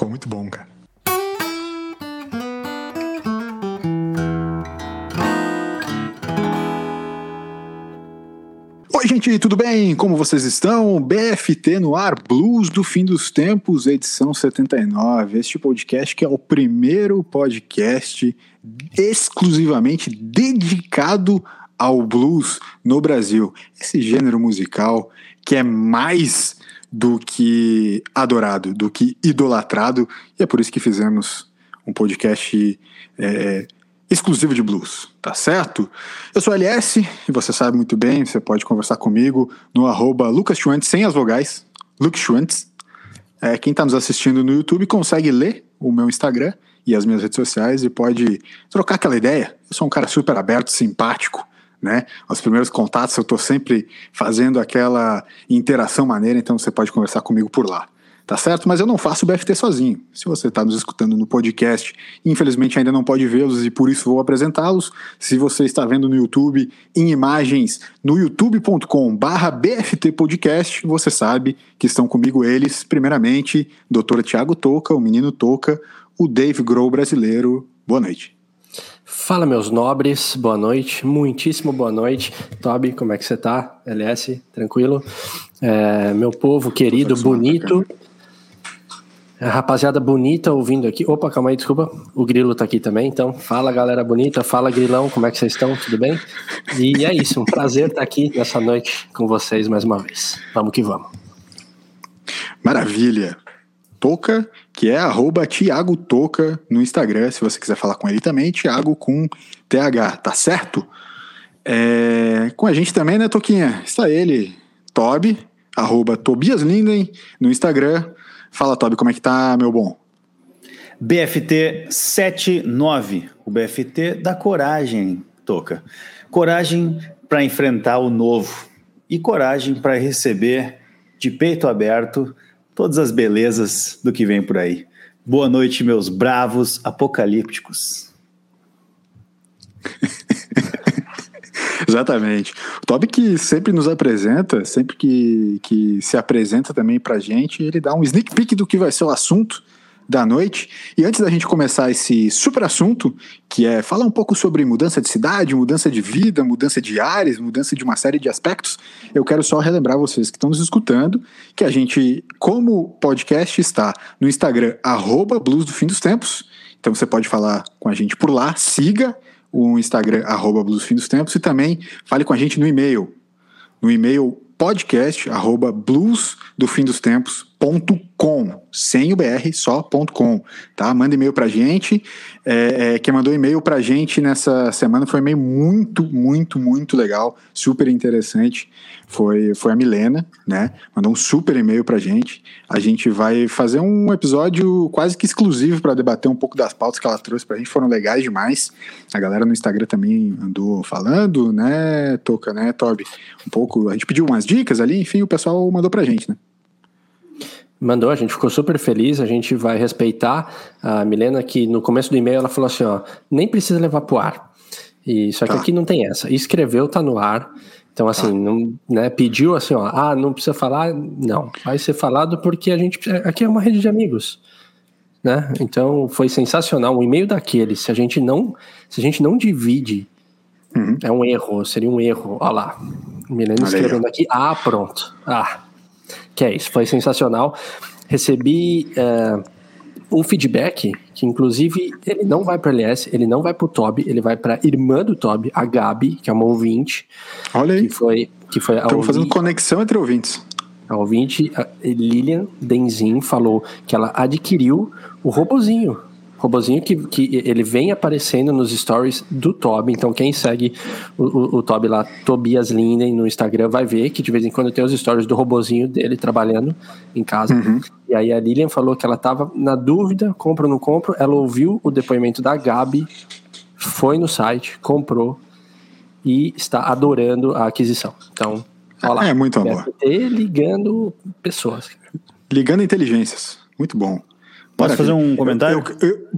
Ficou muito bom, cara. Oi, gente, tudo bem? Como vocês estão? BFT no ar, Blues do Fim dos Tempos, edição 79. Este podcast que é o primeiro podcast exclusivamente dedicado ao blues no Brasil. Esse gênero musical que é mais do que adorado, do que idolatrado, e é por isso que fizemos um podcast exclusivo de blues, tá certo? Eu sou LS, e você sabe muito bem, você pode conversar comigo no @ Lucas Chuantes, sem as vogais, Lucas Chuantes. Quem está nos assistindo no YouTube consegue ler o meu Instagram e as minhas redes sociais e pode trocar aquela ideia. Eu sou um cara super aberto, simpático, né? Os primeiros contatos eu estou sempre fazendo aquela interação maneira, então você pode conversar comigo por lá. Tá certo? Mas eu não faço o BFT sozinho. Se você está nos escutando no podcast, infelizmente ainda não pode vê-los e por isso vou apresentá-los. Se você está vendo no YouTube, em imagens, no youtube.com/BFT Podcast, você sabe que estão comigo eles, primeiramente, Dr. Thiago Toca, o menino Toca, o Dave Groh brasileiro. Boa noite. Fala, meus nobres, boa noite, muitíssimo boa noite. Toby, como é que você tá? LS, tranquilo? Meu povo querido, bonito... Rapaziada bonita ouvindo aqui. Opa, calma aí, desculpa. O Grilo tá aqui também, então fala, galera bonita. Fala, Grilão, como é que vocês estão? Tudo bem? E é isso, um prazer estar aqui nessa noite com vocês mais uma vez. Vamos que vamos. Maravilha. Toca, que é @ThiagoToca no Instagram, se você quiser falar com ele também, Thiago com TH, tá certo? Com a gente também, né, Toquinha? Está ele, Toby, @Tobias Linden no Instagram. Fala, Toby, como é que tá, meu bom? BFT 79, o BFT da coragem, Toca. Coragem para enfrentar o novo e coragem para receber de peito aberto todas as belezas do que vem por aí. Boa noite, meus bravos apocalípticos. Exatamente. O Toby que sempre nos apresenta, sempre que se apresenta também pra gente, ele dá um sneak peek do que vai ser o assunto da noite. E antes da gente começar esse super assunto, que é falar um pouco sobre mudança de cidade, mudança de vida, mudança de áreas, mudança de uma série de aspectos, eu quero só relembrar vocês que estão nos escutando, que a gente, como podcast, está no Instagram, @Blues do Fim dos Tempos. Então você pode falar com a gente por lá, siga o Instagram, @Blues do Fim dos Tempos, e também fale com a gente no e-mail podcast@bluesdofindostempos.com, sem o BR, só .com, tá? Manda e-mail pra gente. Quem mandou e-mail pra gente nessa semana foi um e-mail muito, muito, muito legal, super interessante, foi a Milena, né? Mandou um super e-mail pra gente. A gente vai fazer um episódio quase que exclusivo para debater um pouco das pautas que ela trouxe pra gente, foram legais demais. A galera no Instagram também andou falando, né, Toca, né, Toby? Um pouco, a gente pediu umas dicas ali, enfim, o pessoal mandou pra gente, né? Mandou, a gente ficou super feliz, a gente vai respeitar a Milena, que no começo do e-mail ela falou assim, ó, nem precisa levar pro ar, e, só que aqui não tem essa, escreveu, tá no ar, então assim, não, né, pediu assim, ó, não precisa falar, não, vai ser falado porque a gente, aqui é uma rede de amigos, né, então foi sensacional, um e-mail daquele, se a gente não divide, é um erro, seria um erro, ó lá, Milena escrevendo aqui, pronto, que é isso, foi sensacional. Recebi um feedback que, inclusive, ele não vai para LS, ele não vai para o Toby, ele vai para a irmã do Toby, a Gabi, que é uma ouvinte. Olha aí. Que foi a ouvinte, fazendo conexão entre ouvintes. A ouvinte, a Lilian Denzin, falou que ela adquiriu o robozinho. Robozinho que ele vem aparecendo nos stories do Toby, então quem segue o Toby lá, Tobias Linden no Instagram, vai ver que de vez em quando tem os stories do robozinho dele trabalhando em casa, E aí a Lilian falou que ela tava na dúvida, compro ou não compro, ela ouviu o depoimento da Gabi, foi no site, comprou e está adorando a aquisição, então, olha lá, é muito amor. Ligando pessoas, ligando inteligências, muito bom. Posso fazer um comentário?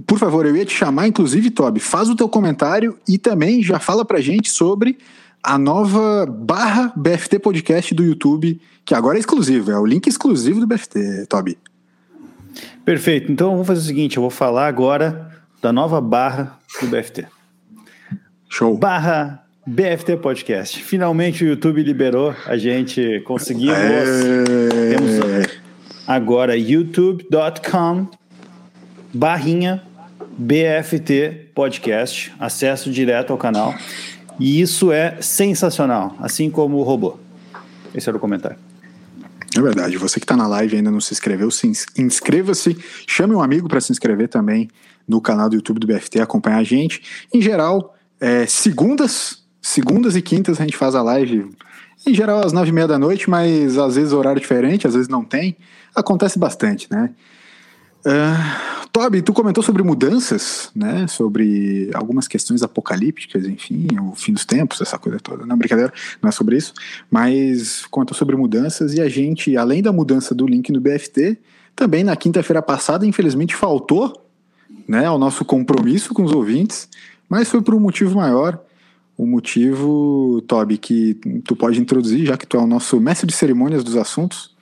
Por favor, eu ia te chamar, inclusive, Toby, faz o teu comentário e também já fala pra gente sobre a nova barra BFT Podcast do YouTube, que agora é exclusivo, é o link exclusivo do BFT, Toby. Perfeito. Então, vamos fazer o seguinte. Eu vou falar agora da nova barra do BFT. Show. Barra BFT Podcast. Finalmente o YouTube liberou. A gente conseguimos. Temos agora youtube.com/BFT Podcast. Acesso direto ao canal. E isso é sensacional. Assim como o robô. Esse era o comentário. É verdade, você que está na live e ainda não se inscreveu, inscreva-se, chame um amigo para se inscrever também no canal do YouTube do BFT, acompanhar a gente. Em geral, segundas e quintas a gente faz a live, em geral às 21h30, mas às vezes horário diferente, às vezes não tem, acontece bastante, né? Toby, tu comentou sobre mudanças, né? Sobre algumas questões apocalípticas, enfim, o fim dos tempos, essa coisa toda. Não, brincadeira, não é sobre isso. Mas comentou sobre mudanças e a gente, além da mudança do link no BFT, também na quinta-feira passada, infelizmente, faltou, né, ao nosso compromisso com os ouvintes, mas foi por um motivo maior. Um motivo, Toby, que tu pode introduzir, já que tu é o nosso mestre de cerimônias dos assuntos.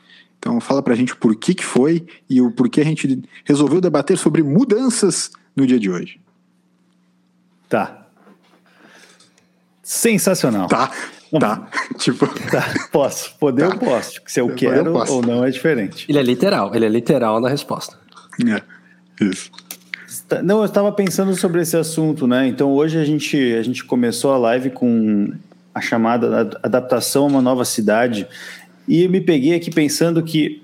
Então fala pra gente por que foi e o porquê a gente resolveu debater sobre mudanças no dia de hoje. Tá. Sensacional. Tá. Tipo... Tá. Posso. Poder tá. Eu posso. Se eu quero eu ou não é diferente. Ele é literal na resposta. É. Isso. Não, eu estava pensando sobre esse assunto, né? Então hoje a gente começou a live com a chamada adaptação a uma nova cidade. E eu me peguei aqui pensando que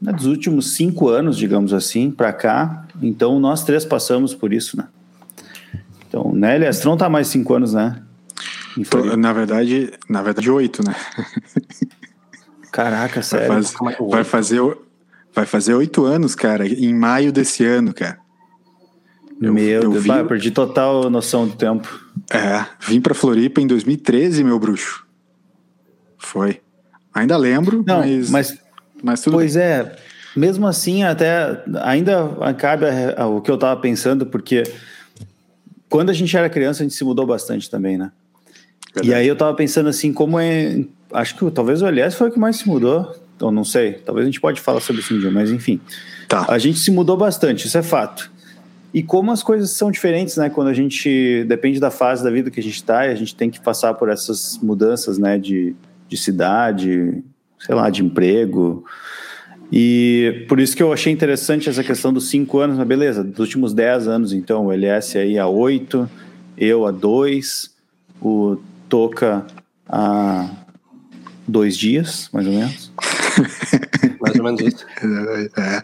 nos últimos 5 anos, digamos assim, para cá, então nós três passamos por isso, né? Então, né, Elias, tu não tá mais 5 anos, né? Na verdade 8, né? Caraca, sério. Vai fazer 8 anos, cara, em maio desse ano, cara. Eu perdi total noção do tempo. É, vim pra Floripa em 2013, meu bruxo. Foi. Ainda lembro, não, mas tudo pois bem. É, mesmo assim, até ainda cabe o que eu estava pensando, porque quando a gente era criança, a gente se mudou bastante também, né? Verdade. E aí eu estava pensando assim, como é... Acho que talvez o LS foi o que mais se mudou, então não sei, talvez a gente pode falar sobre isso um dia, mas enfim. Tá. A gente se mudou bastante, isso é fato. E como as coisas são diferentes, né? Quando a gente... Depende da fase da vida que a gente está, e a gente tem que passar por essas mudanças, né, de cidade, sei lá, de emprego. E por isso que eu achei interessante essa questão dos 5 anos, mas beleza, dos últimos 10 anos, então, o LS aí a 8, eu a 2, o Toca a 2 dias, mais ou menos. Mais ou menos isso. É,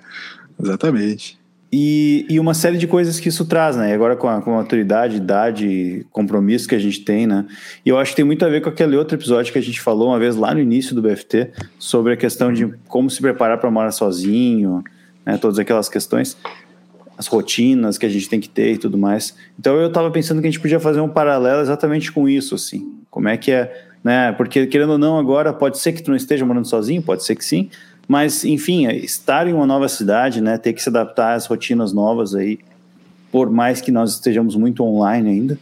exatamente. E uma série de coisas que isso traz, né? E agora com a maturidade, idade, compromisso que a gente tem, né? E eu acho que tem muito a ver com aquele outro episódio que a gente falou uma vez lá no início do BFT, sobre a questão de como se preparar para morar sozinho, né? Todas aquelas questões, as rotinas que a gente tem que ter e tudo mais. Então eu estava pensando que a gente podia fazer um paralelo exatamente com isso, assim. Como é que é, né? Porque querendo ou não, agora pode ser que tu não esteja morando sozinho, pode ser que sim. Mas, enfim, estar em uma nova cidade, né, ter que se adaptar às rotinas novas aí, por mais que nós estejamos muito online ainda,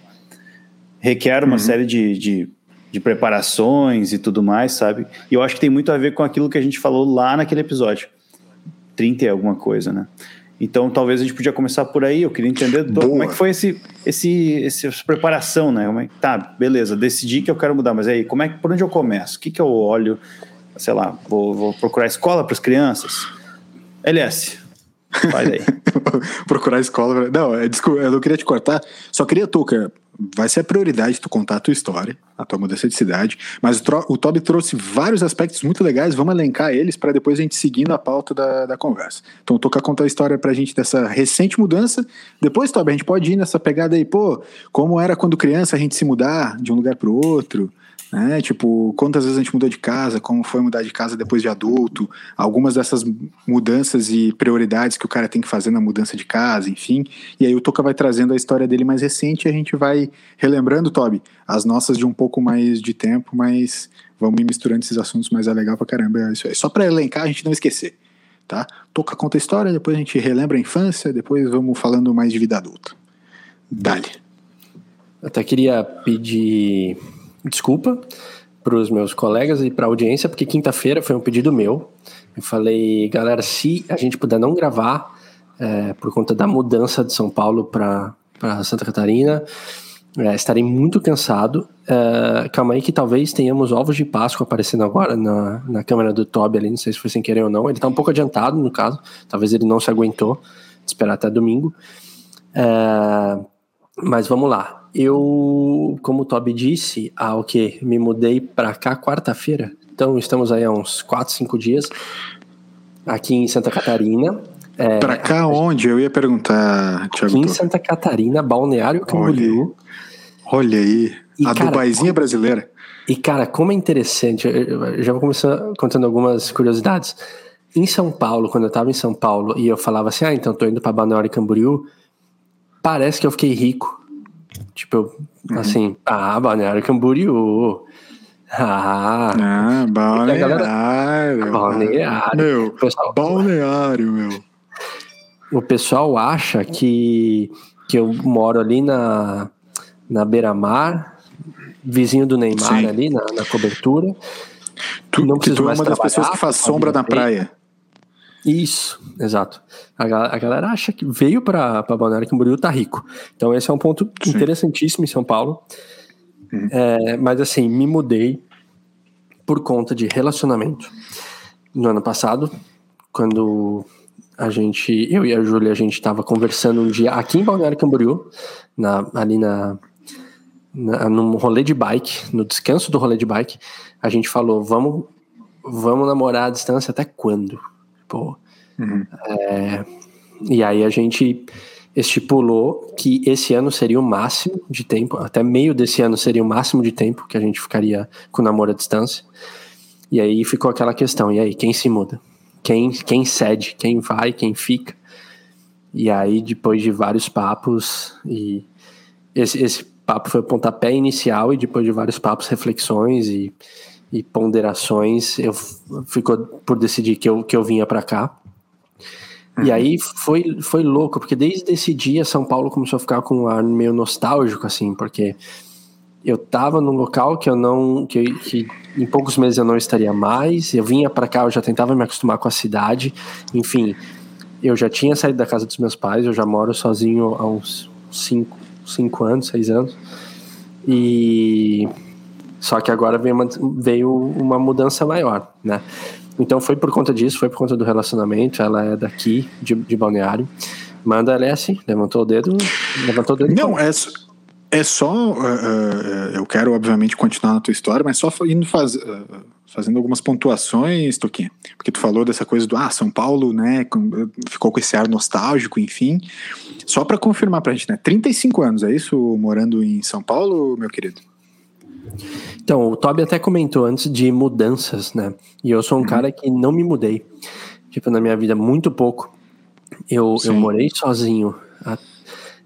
requer uma série de preparações e tudo mais, sabe? E eu acho que tem muito a ver com aquilo que a gente falou lá naquele episódio, 30 e alguma coisa, né? Então, talvez a gente podia começar por aí, eu queria entender como é que foi essa preparação, né? Tá, beleza, decidi que eu quero mudar, mas aí, por onde eu começo? O que eu olho... Sei lá, vou procurar escola para as crianças. LS, vai daí. Procurar escola... Não, desculpa, eu não queria te cortar. Só queria, Tuca, vai ser a prioridade tu contar a tua história, a tua mudança de cidade. Mas o Toby trouxe vários aspectos muito legais. Vamos elencar eles para depois a gente seguindo a pauta da conversa. Então o Tuca conta a história para a gente dessa recente mudança. Depois, Toby, a gente pode ir nessa pegada aí. Pô, como era quando criança a gente se mudar de um lugar para o outro... Né? Tipo, quantas vezes a gente mudou de casa, como foi mudar de casa depois de adulto, algumas dessas mudanças e prioridades que o cara tem que fazer na mudança de casa, enfim. E aí o Toca vai trazendo a história dele mais recente e a gente vai relembrando, Toby, as nossas de um pouco mais de tempo, mas vamos ir misturando esses assuntos, mas é legal pra caramba, é isso aí. Só pra elencar, a gente não esquecer, tá? Toca, conta a história, depois a gente relembra a infância, depois vamos falando mais de vida adulta. Dale. Eu até queria pedir... Desculpa para os meus colegas e para a audiência, porque quinta-feira foi um pedido meu. Eu falei, galera, se a gente puder não gravar, por conta da mudança de São Paulo para Santa Catarina, estarei muito cansado. Calma aí que talvez tenhamos ovos de Páscoa aparecendo agora na câmera do Toby ali, não sei se foi sem querer ou não. Ele está um pouco adiantado, no caso. Talvez ele não se aguentou de esperar até domingo. Mas vamos lá. Eu, como o Toby disse, me mudei para cá quarta-feira. Então estamos aí há uns 4, 5 dias aqui em Santa Catarina. Para cá onde? Eu ia perguntar, Thiago. Aqui em Santa Catarina, Balneário Camboriú. Olha aí, e a Dubaizinha brasileira. E cara, como é interessante, eu já vou começar contando algumas curiosidades. Em São Paulo, quando eu estava em São Paulo e eu falava assim, então estou indo para Balneário Camboriú, parece que eu fiquei rico. Tipo, assim, Balneário Camboriú... Balneário. O pessoal acha que eu moro ali na beira-mar, vizinho do Neymar. Sim. Ali na cobertura. Não preciso mais trabalhar. Tu é uma das pessoas que faz sombra na praia. Isso, exato. A galera acha que veio pra Balneário Camboriú tá rico. Então esse é um ponto interessantíssimo em São Paulo. Mas assim, me mudei por conta de relacionamento. No ano passado, quando eu e a Júlia, a gente estava conversando um dia aqui em Balneário Camboriú, num rolê de bike, no descanso do rolê de bike, a gente falou, vamos namorar à distância até quando? Pô. E aí a gente... estipulou que esse ano seria o máximo de tempo, até meio desse ano seria o máximo de tempo que a gente ficaria com o namoro à distância. E aí ficou aquela questão, e aí, quem se muda? Quem cede? Quem vai? Quem fica? E aí, depois de vários papos, e esse papo foi o pontapé inicial, e depois de vários papos, reflexões e ponderações, ficou por decidir que eu vinha pra cá. E aí foi louco, porque desde esse dia São Paulo começou a ficar com um ar meio nostálgico, assim, porque eu tava num local que em poucos meses eu não estaria mais, eu vinha pra cá, eu já tentava me acostumar com a cidade, enfim, eu já tinha saído da casa dos meus pais, eu já moro sozinho há uns 5 anos, 6 anos, e só que agora veio uma mudança maior, né? Então foi por conta disso, foi por conta do relacionamento. Ela é daqui, de Balneário. Manda a LS, levantou o dedo. Não, é só... eu quero, obviamente, continuar na tua história, mas só fazendo algumas pontuações, Toquinha. Porque tu falou dessa coisa do São Paulo, né? Ficou com esse ar nostálgico, enfim. Só para confirmar pra gente, né? 35 anos, é isso? Morando em São Paulo, meu querido? Então, o Toby até comentou antes de mudanças, né? E eu sou um cara que não me mudei. Tipo, na minha vida, muito pouco. Eu morei sozinho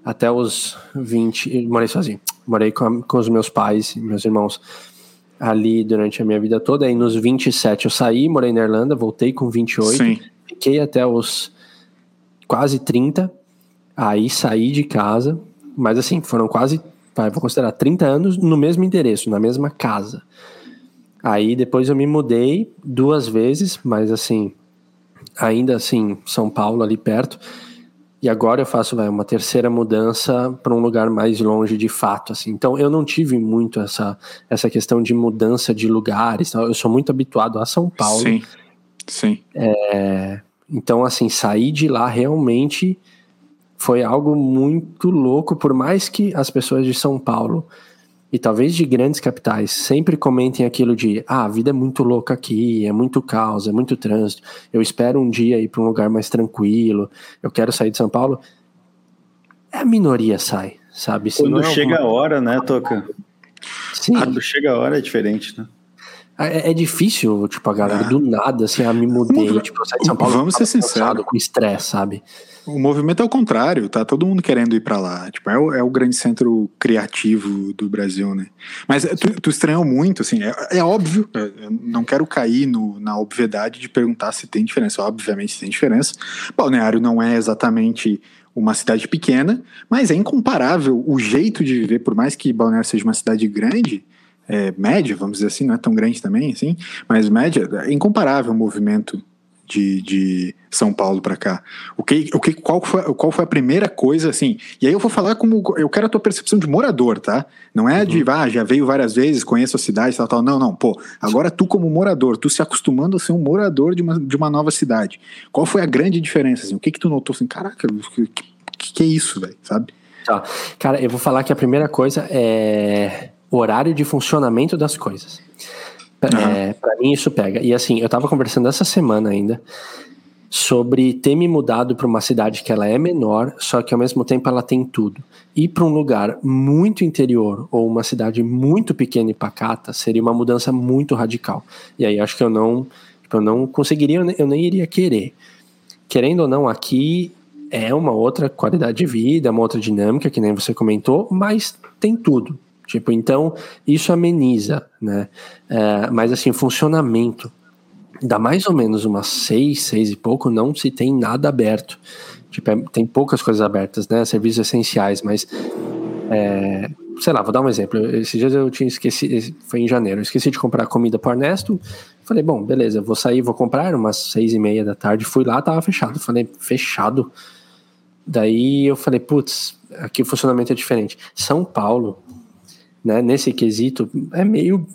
até os 20... Eu morei sozinho. Morei com os meus pais, meus irmãos, ali durante a minha vida toda. Aí nos 27 eu saí, morei na Irlanda, voltei com 28. Sim. Fiquei até os quase 30. Aí saí de casa. Mas assim, foram quase... vou considerar 30 anos no mesmo endereço, na mesma casa. Aí depois eu me mudei 2 vezes, mas assim, ainda assim, São Paulo ali perto. E agora eu faço uma terceira mudança para um lugar mais longe de fato, assim. Então eu não tive muito essa questão de mudança de lugares. Eu sou muito habituado a São Paulo. Sim, sim. Então assim, sair de lá realmente... foi algo muito louco, por mais que as pessoas de São Paulo e talvez de grandes capitais sempre comentem aquilo de a vida é muito louca aqui, é muito caos, é muito trânsito, eu espero um dia ir para um lugar mais tranquilo, eu quero sair de São Paulo. A minoria sai, sabe? Quando chega a hora, né, Toca? Sim. Quando chega a hora é diferente, né? É difícil, tipo, a galera do nada, assim, me mudei, tipo, eu saí de São Paulo, vamos ser sinceros, com estresse, sabe? O movimento é o contrário, tá todo mundo querendo ir pra lá, tipo, é o grande centro criativo do Brasil, né? Mas tu estranhou muito, assim, é óbvio, eu não quero cair na obviedade de perguntar se tem diferença, obviamente tem diferença. Balneário não é exatamente uma cidade pequena, mas é incomparável o jeito de viver, por mais que Balneário seja uma cidade grande... média, vamos dizer assim, não é tão grande também, assim, mas média, é incomparável o movimento de São Paulo para cá? Qual foi a primeira coisa, assim? E aí eu vou falar como... Eu quero a tua percepção de morador, tá? Não é de, já veio várias vezes, conheço a cidade, tal, tal. Não, pô. Agora tu como morador, tu se acostumando a ser um morador de uma nova cidade. Qual foi a grande diferença, assim? O que tu notou, assim? Caraca, que é isso, velho, sabe? Tá. Cara, eu vou falar que a primeira coisa é horário de funcionamento das coisas. Pra mim isso pega. E assim, eu tava conversando essa semana ainda sobre ter me mudado pra uma cidade que ela é menor, só que ao mesmo tempo ela tem tudo. Ir pra um lugar muito interior ou uma cidade muito pequena e pacata seria uma mudança muito radical. E aí acho que eu não conseguiria, eu nem iria querer. Querendo ou não, aqui é uma outra qualidade de vida, uma outra dinâmica, que nem você comentou, mas tem tudo. Tipo, então, isso ameniza, né? Mas, assim, o funcionamento dá mais ou menos umas 6 e pouco, não se tem nada aberto. Tipo, tem poucas coisas abertas, né? Serviços essenciais, mas... sei lá, vou dar um exemplo. Esses dias eu tinha esquecido, foi em janeiro, eu esqueci de comprar comida pro Ernesto. Falei, bom, beleza, vou sair, vou comprar, umas 6:30 da tarde. Fui lá, tava fechado. Falei, fechado? Daí eu falei, putz, aqui o funcionamento é diferente. São Paulo... Né, nesse quesito, é meio,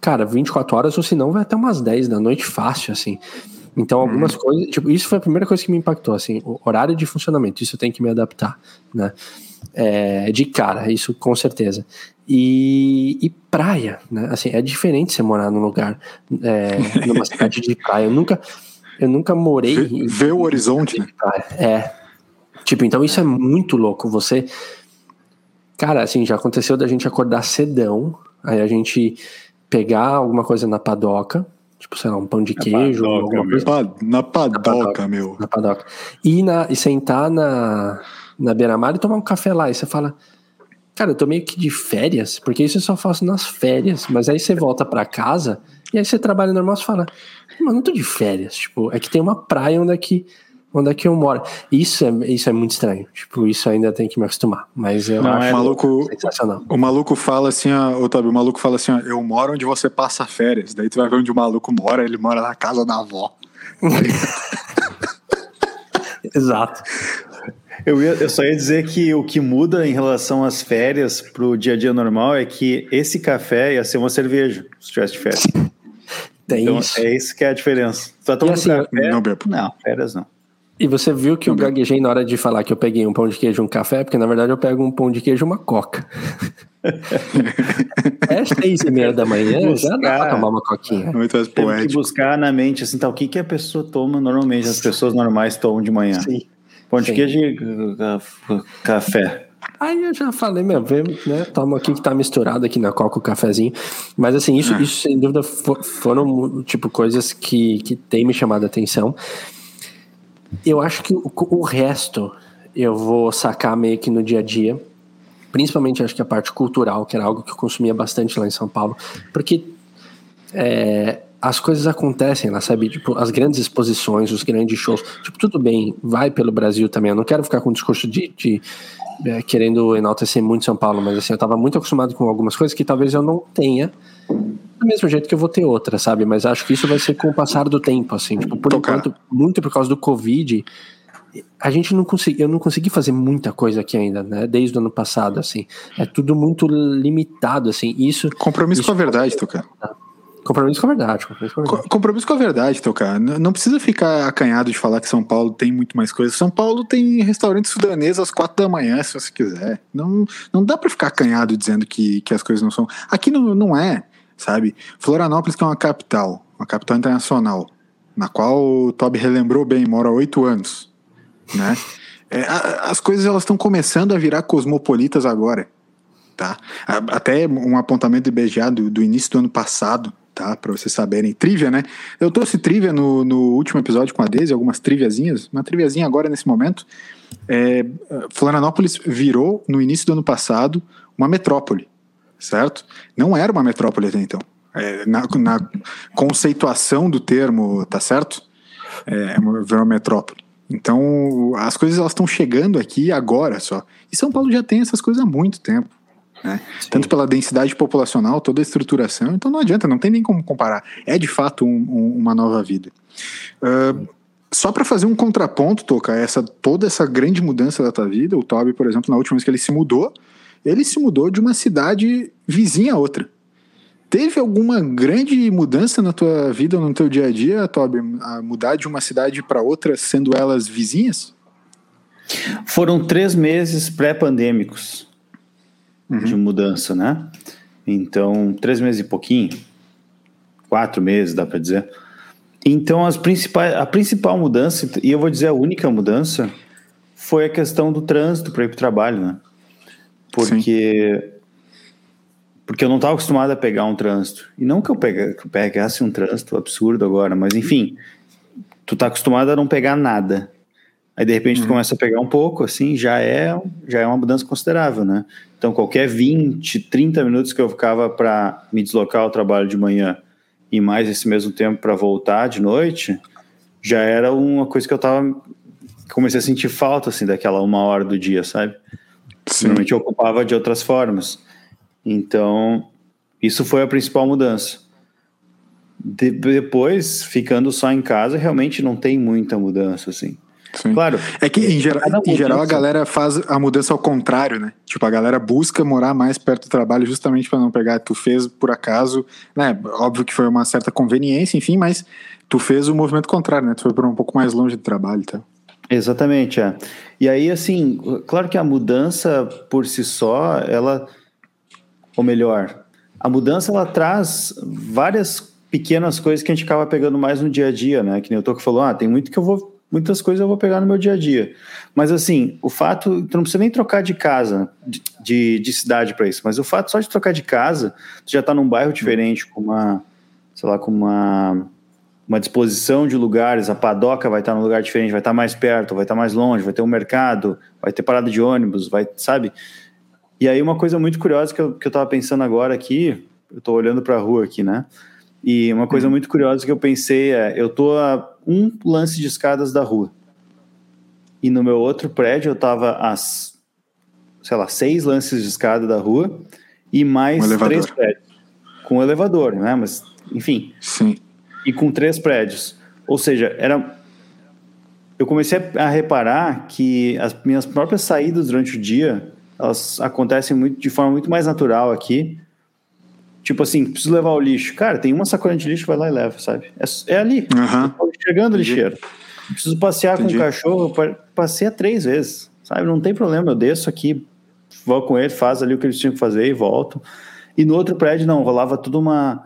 cara, 24 horas, ou se não vai até umas 10 da noite fácil, assim. Então algumas coisas, tipo, isso foi a primeira coisa que me impactou, assim, o horário de funcionamento, isso eu tenho que me adaptar, né, de cara, isso com certeza. E praia, né, assim, é diferente você morar num lugar, numa cidade de praia, eu nunca morei... Ver o horizonte, né? Tipo, então isso é muito louco, você... Cara, assim, já aconteceu da gente acordar cedão, aí a gente pegar alguma coisa na padoca, tipo, sei lá, um pão de queijo, alguma coisa. Na padoca. E sentar na beira-mar e tomar um café lá. E você fala, cara, eu tô meio que de férias, porque isso eu só faço nas férias. Mas aí você volta pra casa e aí você trabalha normal e fala, mas não tô de férias. Tipo, é que tem uma praia onde é que eu moro. Isso é muito estranho. Tipo, isso ainda tem que me acostumar. Mas eu acho sensacional. O maluco fala assim, Otávio, eu moro onde você passa férias. Daí tu vai ver onde o maluco mora, ele mora na casa da avó. Exato. Eu só ia dizer que o que muda em relação às férias pro dia a dia normal é que esse café ia ser uma cerveja, se tivesse de férias. Então, isso. É isso que é a diferença. Só toma assim, café? Não, férias não. E você viu que eu gaguejei na hora de falar que eu peguei um pão de queijo e um café, porque na verdade eu pego um pão de queijo e uma coca. É 6:30 da manhã, já dá pra tomar uma coquinha. Muitas poéticas. Tem que buscar na mente, assim, tá, o que a pessoa toma normalmente, as pessoas normais tomam de manhã. Sim. Pão de queijo e café. Aí eu já falei, né, toma aqui que tá misturado aqui na coca o cafezinho. Mas assim, isso sem dúvida foram, tipo, coisas que têm me chamado a atenção. Eu acho que o resto eu vou sacar meio que no dia a dia, principalmente acho que a parte cultural, que era algo que eu consumia bastante lá em São Paulo, porque as coisas acontecem lá, sabe? Tipo, as grandes exposições, os grandes shows, tipo, tudo bem, vai pelo Brasil também, eu não quero ficar com um discurso de querendo enaltecer muito São Paulo, mas assim, eu estava muito acostumado com algumas coisas que talvez eu não tenha, do mesmo jeito que eu vou ter outra, sabe? Mas acho que isso vai ser com o passar do tempo, assim. Tipo, por enquanto, muito por causa do Covid, eu não consegui fazer muita coisa aqui ainda, né? Desde o ano passado, assim. É tudo muito limitado, assim. Isso. Compromisso com a verdade, Toca. Compromisso com a verdade, Toca. Não precisa ficar acanhado de falar que São Paulo tem muito mais coisa. São Paulo tem restaurante sudanês às 4 da manhã, se você quiser. Não dá pra ficar acanhado dizendo que as coisas não são... Aqui não é, sabe? Florianópolis, que é uma capital internacional, na qual o Toby relembrou bem, mora há 8 anos, né? As coisas, elas estão começando a virar cosmopolitas agora, tá? Até um apontamento de IBGA do início do ano passado, tá? Pra vocês saberem, trivia, né? Eu trouxe trivia no último episódio com a Daisy, algumas triviazinhas, uma triviazinha agora nesse momento. Florianópolis virou, no início do ano passado, uma metrópole, certo? Não era uma metrópole até então, na conceituação do termo, tá certo? Virou uma metrópole. Então, as coisas, elas estão chegando aqui agora só. E São Paulo já tem essas coisas há muito tempo. né? Tanto pela densidade populacional, toda a estruturação. Então não adianta, não tem nem como comparar. É de fato uma nova vida. Só para fazer um contraponto, Toca, toda essa grande mudança da tua vida, o Toby, por exemplo, na última vez que ele se mudou de uma cidade vizinha a outra. Teve alguma grande mudança na tua vida ou no teu dia a dia, Toby, a mudar de uma cidade para outra, sendo elas vizinhas? Foram 3 meses pré-pandêmicos de mudança, né? Então, 3 meses e pouquinho, 4 meses, dá para dizer. Então, a principal mudança, e eu vou dizer a única mudança, foi a questão do trânsito para ir para o trabalho, né? Porque eu não estava acostumado a pegar um trânsito. E não que eu pegasse um trânsito absurdo agora, mas enfim, tu tá acostumado a não pegar nada. Aí, de repente, tu começa a pegar um pouco, assim, já é uma mudança considerável, né? Então, qualquer 20, 30 minutos que eu ficava para me deslocar ao trabalho de manhã e mais esse mesmo tempo para voltar de noite, já era uma coisa que comecei a sentir falta, assim, daquela 1 hora do dia, sabe? Sim. Normalmente eu ocupava de outras formas. Então, isso foi a principal mudança. Depois, ficando só em casa, realmente não tem muita mudança, assim. Sim. Claro. É que, em geral, a galera faz a mudança ao contrário, né? Tipo, a galera busca morar mais perto do trabalho justamente para não pegar. Tu fez, por acaso, né? Óbvio que foi uma certa conveniência, enfim, mas tu fez o movimento contrário, né? Tu foi para um pouco mais longe do trabalho, tá? Exatamente, é. E aí, assim, claro que a mudança por si só, ela... Ou melhor, a mudança, ela traz várias pequenas coisas que a gente acaba pegando mais no dia a dia, né? Que nem o Toco falou, tem muitas coisas eu vou pegar no meu dia a dia. Mas assim, o fato, tu não precisa nem trocar de casa, de cidade para isso, mas o fato só de trocar de casa, tu já tá num bairro diferente, com uma disposição de lugares, a padoca vai estar num lugar diferente, vai estar mais perto, vai estar mais longe, vai ter um mercado, vai ter parada de ônibus, sabe? E aí uma coisa muito curiosa que eu tava pensando agora aqui, eu tô olhando pra rua aqui, né? E uma coisa muito curiosa que eu pensei eu tô a 1 lance de escadas da rua. E no meu outro prédio eu tava a, sei lá, 6 lances de escada da rua e mais 3 prédios. Com um elevador, né? Mas, enfim. Sim. E com 3 prédios. Ou seja, eu comecei a reparar que as minhas próprias saídas durante o dia... elas acontecem de forma muito mais natural aqui. Tipo assim, preciso levar o lixo. Cara, tem uma sacola de lixo, vai lá e leva, sabe? É ali. Uhum. Chegando o lixeiro. Preciso passear com o cachorro. Passeia 3 vezes, sabe? Não tem problema, eu desço aqui, vou com ele, faz ali o que eles tinham que fazer e volto. E no outro prédio, não, rolava tudo uma...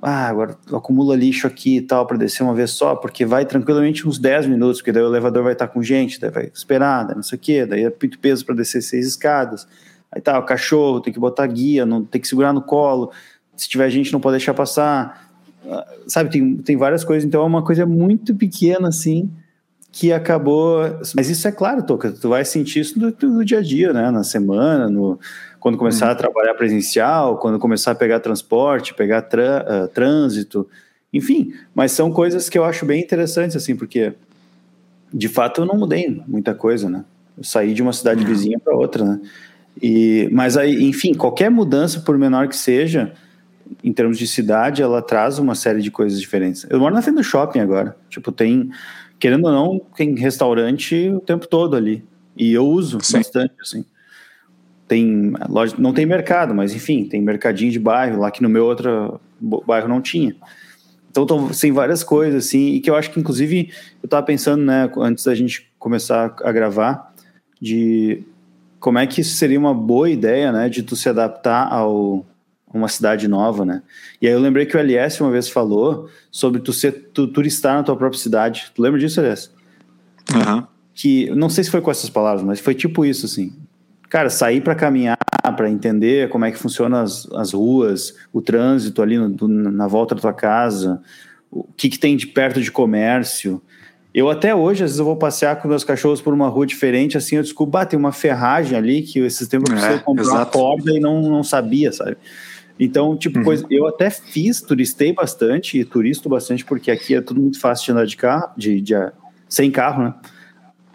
agora acumula lixo aqui e tal, para descer uma vez só, porque vai tranquilamente uns 10 minutos, porque daí o elevador vai estar com gente, daí vai esperar, daí não sei o quê, daí é muito peso para descer 6 escadas, aí tá, o cachorro tem que botar guia, não, tem que segurar no colo, se tiver gente não pode deixar passar, sabe, tem várias coisas, então é uma coisa muito pequena, assim, que acabou... Mas isso é claro, Toca, tu vai sentir isso no dia a dia, né, na semana, quando começar a trabalhar presencial, quando começar a pegar transporte, pegar trânsito, enfim. Mas são coisas que eu acho bem interessantes, assim, porque, de fato, eu não mudei muita coisa, né? Eu saí de uma cidade vizinha para outra, né? Mas aí, enfim, qualquer mudança, por menor que seja, em termos de cidade, ela traz uma série de coisas diferentes. Eu moro na frente do shopping agora. Tipo, tem, querendo ou não, tem restaurante o tempo todo ali. E eu uso bastante, assim. Tem loja, não tem mercado, mas enfim, tem mercadinho de bairro lá que no meu outro bairro não tinha. Então tem várias coisas assim, e que eu acho que inclusive eu estava pensando, né, antes da gente começar a gravar, de como é que isso seria uma boa ideia, né, de tu se adaptar a uma cidade nova, né? E aí eu lembrei que o LS uma vez falou sobre tu turistar na tua própria cidade. Tu lembra disso, LS? Uhum. Que não sei se foi com essas palavras, mas foi tipo isso, assim. Cara, sair para caminhar, para entender como é que funcionam as ruas, o trânsito ali na volta da tua casa, o que tem de perto de comércio. Eu até hoje, às vezes eu vou passear com meus cachorros por uma rua diferente, assim eu descubro, tem uma ferragem ali que esses tempos eu preciso comprar uma corda e não sabia, sabe? Então, tipo, coisa, eu até turistei bastante e turisto bastante, porque aqui é tudo muito fácil de andar de carro, sem carro, né?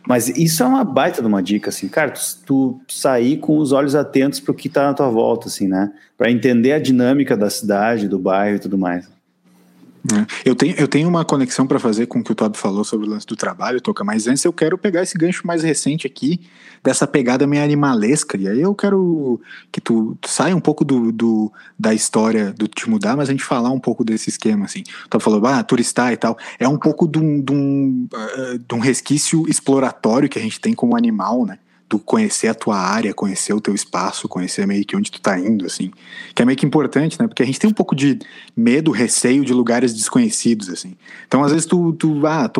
Mas isso é uma baita de uma dica, assim, cara, tu sair com os olhos atentos pro que tá na tua volta, assim, né? Pra entender a dinâmica da cidade, do bairro e tudo mais. Eu tenho uma conexão para fazer com o que o Todd falou sobre o lance do trabalho, Toca, mas antes eu quero pegar esse gancho mais recente aqui, dessa pegada meio animalesca, e aí eu quero que tu saia um pouco da história do Te Mudar, mas a gente falar um pouco desse esquema, assim. O Todd falou, turistar e tal, é um pouco de um resquício exploratório que a gente tem como animal, né? Tu conhecer a tua área, conhecer o teu espaço, conhecer meio que onde tu tá indo, assim, que é meio que importante, né, porque a gente tem um pouco de medo, receio de lugares desconhecidos, assim, então às vezes tô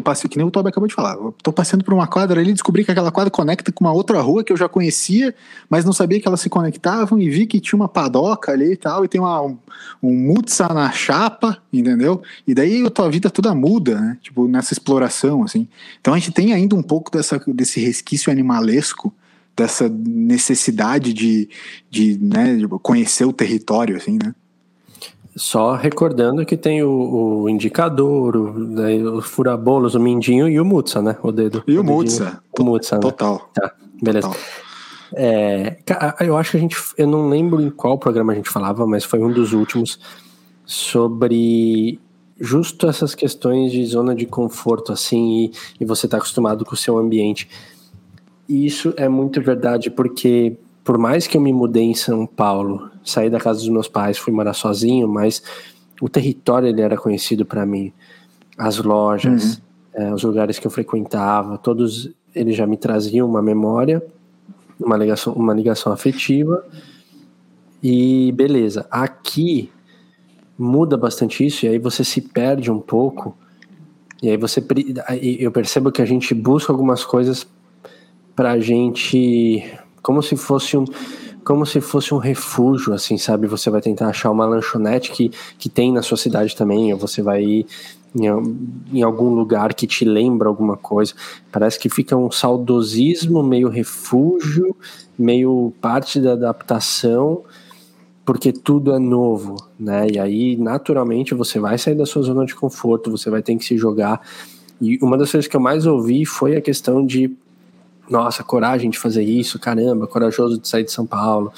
passeando, que nem o Toby acabou de falar, tô passeando por uma quadra ali, descobri que aquela quadra conecta com uma outra rua que eu já conhecia, mas não sabia que elas se conectavam, e vi que tinha uma padoca ali e tal, e tem um Mutsa na chapa, entendeu, e daí a tua vida toda muda, né, tipo, nessa exploração, assim, então a gente tem ainda um pouco desse resquício animalesco, dessa necessidade de conhecer o território, assim, né? Só recordando que tem o indicador, o furabolos, o mindinho e o Mutsa, né? O dedo. E o Mutsa. O Mutsa, né? Total. Tá, beleza. Total. Eu acho que eu não lembro em qual programa a gente falava, mas foi um dos últimos, sobre justo essas questões de zona de conforto, assim, e você tá acostumado com o seu ambiente. Isso é muito verdade, porque por mais que eu me mudei em São Paulo, saí da casa dos meus pais, fui morar sozinho, mas o território ele era conhecido para mim. As lojas, os lugares que eu frequentava, todos eles já me traziam uma memória, uma ligação afetiva, e beleza. Aqui muda bastante isso, e aí você se perde um pouco, e aí eu percebo que a gente busca algumas coisas pra gente, como se fosse um refúgio, assim, sabe? Você vai tentar achar uma lanchonete que tem na sua cidade também, ou você vai ir em algum lugar que te lembra alguma coisa. Parece que fica um saudosismo, meio refúgio, meio parte da adaptação, porque tudo é novo, né? E aí, naturalmente, você vai sair da sua zona de conforto, você vai ter que se jogar. E uma das coisas que eu mais ouvi foi a questão de, nossa, coragem de fazer isso, caramba, corajoso de sair de São Paulo.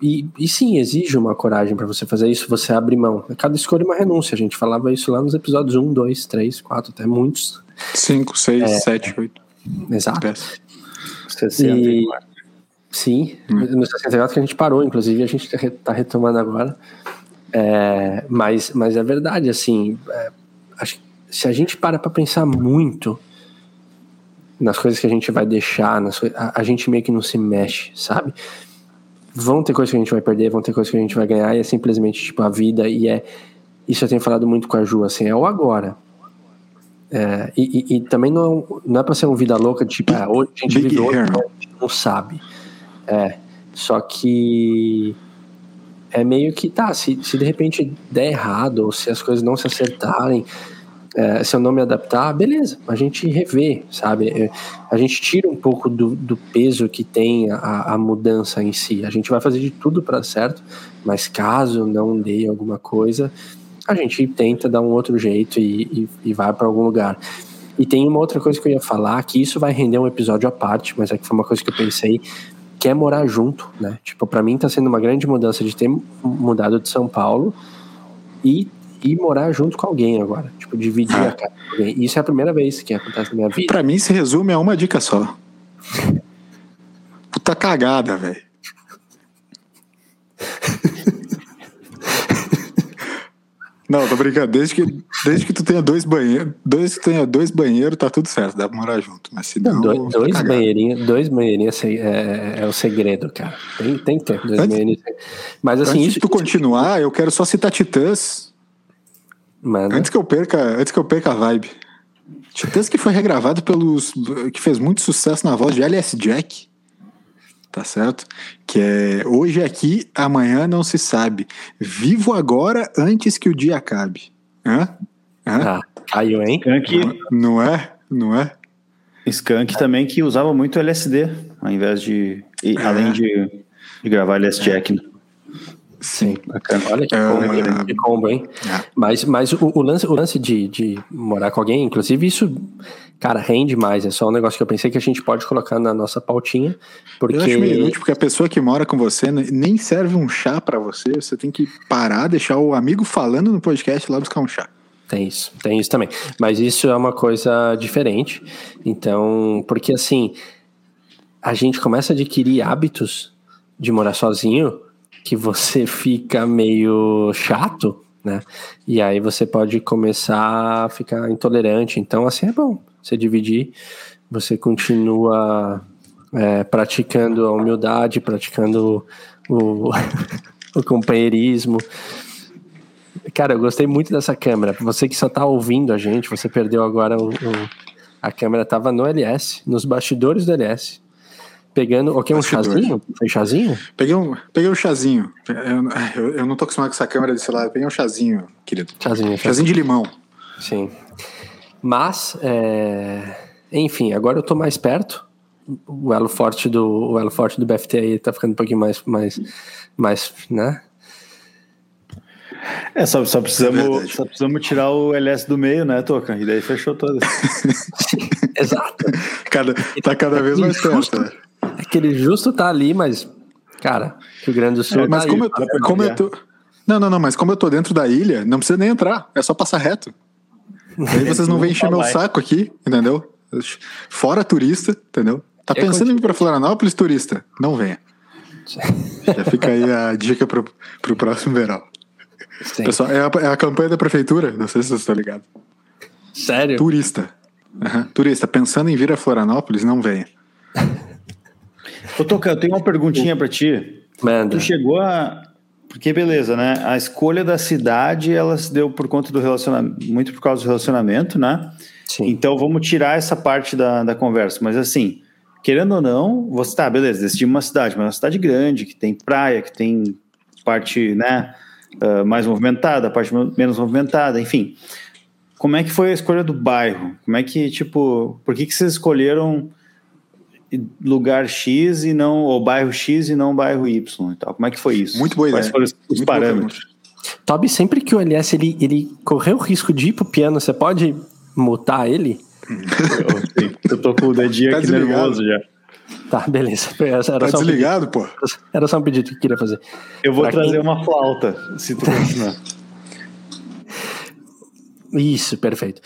E sim, exige uma coragem para você fazer isso, você abre mão. Cada escolha é uma renúncia, a gente falava isso lá nos episódios 1, 2, 3, 4, até muitos. 5, 6, 7, 8. Exato. 64. Sim, no 64 que a gente parou, inclusive, a gente está retomando agora. Mas é verdade, assim, acho que se a gente para pensar muito nas coisas que a gente vai deixar, a gente meio que não se mexe, sabe? Vão ter coisas que a gente vai perder, vão ter coisas que a gente vai ganhar, e é simplesmente tipo a vida, e é isso. Eu tenho falado muito com a Ju, assim, é o agora. E também não é pra ser uma vida louca de tipo, hoje a gente vive, hoje a gente não sabe. Só que é meio que se de repente der errado, ou se as coisas não se acertarem, se eu não me adaptar, beleza, a gente revê, sabe? A gente tira um pouco do peso que tem a mudança em si. A gente vai fazer de tudo para dar certo, mas caso não dê alguma coisa, a gente tenta dar um outro jeito e vai para algum lugar. E tem uma outra coisa que eu ia falar, que isso vai render um episódio à parte, mas foi uma coisa que eu pensei, que é morar junto, né? Tipo, para mim tá sendo uma grande mudança de ter mudado de São Paulo e morar junto com alguém agora, tipo, dividir a casa com alguém. Isso é a primeira vez que acontece na minha vida. Pra mim, se resume a uma dica só. Puta cagada, velho. Não, tô brincando. Desde que tu tenha dois banheiros, tá tudo certo, dá pra morar junto. Mas se não, dois banheirinhos é o segredo, cara. Tem que ter dois banheirinhos. Mas assim, antes de tu continuar, eu quero só citar Titãs. Mano. Antes que eu perca a vibe. Titãs, que foi regravado que fez muito sucesso na voz de LS Jack. Tá certo? Que é hoje aqui, amanhã não se sabe. Vivo agora antes que o dia acabe. Hã? Caiu, hein? Skunk. Não é? Skunk também, que usava muito LSD, ao invés de... Além de gravar LS Jack, né? Sim, bacana. Olha que combo, hein? É. Mas o lance de morar com alguém, inclusive, isso, cara, rende mais. É só um negócio que eu pensei que a gente pode colocar na nossa pautinha. Porque... Eu acho meio inútil, porque a pessoa que mora com você nem serve um chá pra você. Você tem que parar, deixar o amigo falando no podcast lá buscar um chá. Tem isso também. Mas isso é uma coisa diferente. Então, porque assim, a gente começa a adquirir hábitos de morar sozinho que você fica meio chato, né? E aí você pode começar a ficar intolerante. Então, assim, é bom você dividir, você continua praticando a humildade, praticando o companheirismo. Cara, eu gostei muito dessa câmera. Você que só tá ouvindo a gente, você perdeu agora a câmera, tava no LS, nos bastidores do LS. Pegando, ok, um chazinho? Foi chazinho? Peguei um chazinho. Eu não tô acostumado com essa câmera desse lado. Peguei um chazinho, querido. Chazinho de limão. Sim. Mas, enfim, agora eu tô mais perto. O elo forte do BFT aí tá ficando um pouquinho mais né? Só precisamos tirar o LS do meio, né, Toca? E daí fechou toda. Exato. Tá cada vez mais perto, né? Aquele justo tá ali, mas, cara, Rio Grande do Sul tá mas aí, como eu tô... Não, mas como eu tô dentro da ilha, não precisa nem entrar, é só passar reto. Aí vocês não vêm encher meu saco aqui, entendeu? Fora turista, entendeu? Tá pensando em ir pra Florianópolis, turista? Não venha. Já fica aí a dica pro próximo verão. Sim. Pessoal, é a campanha da prefeitura, não sei se vocês estão ligados. Sério? Turista. Uhum. Turista, pensando em vir a Florianópolis, não venha. Ô, Toca, eu tenho uma perguntinha pra ti. Manda. Tu chegou a... Porque, beleza, né? A escolha da cidade, ela se deu por conta do relacionamento, muito por causa do relacionamento, né? Sim. Então, vamos tirar essa parte da conversa. Mas, assim, querendo ou não, você tá, beleza, decidi uma cidade, mas é uma cidade grande, que tem praia, que tem parte, né, mais movimentada, parte menos movimentada, enfim. Como é que foi a escolha do bairro? Como é que, tipo... Por que vocês escolheram... lugar X e não, ou bairro X e não bairro Y e tal. Como é que foi isso? Muito boa ideia. Quais foram os parâmetros? Toby, sempre que o LS ele correu o risco de ir pro piano, você pode mutar ele? Eu tô com o dedinho tá aqui desligado. Nervoso já. Tá, beleza. Era tá só desligado, pô? Era só um pedido que eu queria fazer. Eu vou trazer uma flauta, se tu continuar. Isso, perfeito.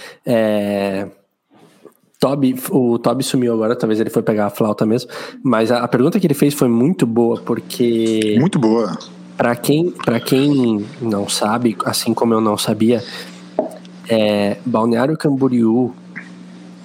O Toby sumiu agora, talvez ele foi pegar a flauta mesmo, mas a pergunta que ele fez foi muito boa, porque... Muito boa. Pra quem não sabe, assim como eu não sabia, Balneário Camboriú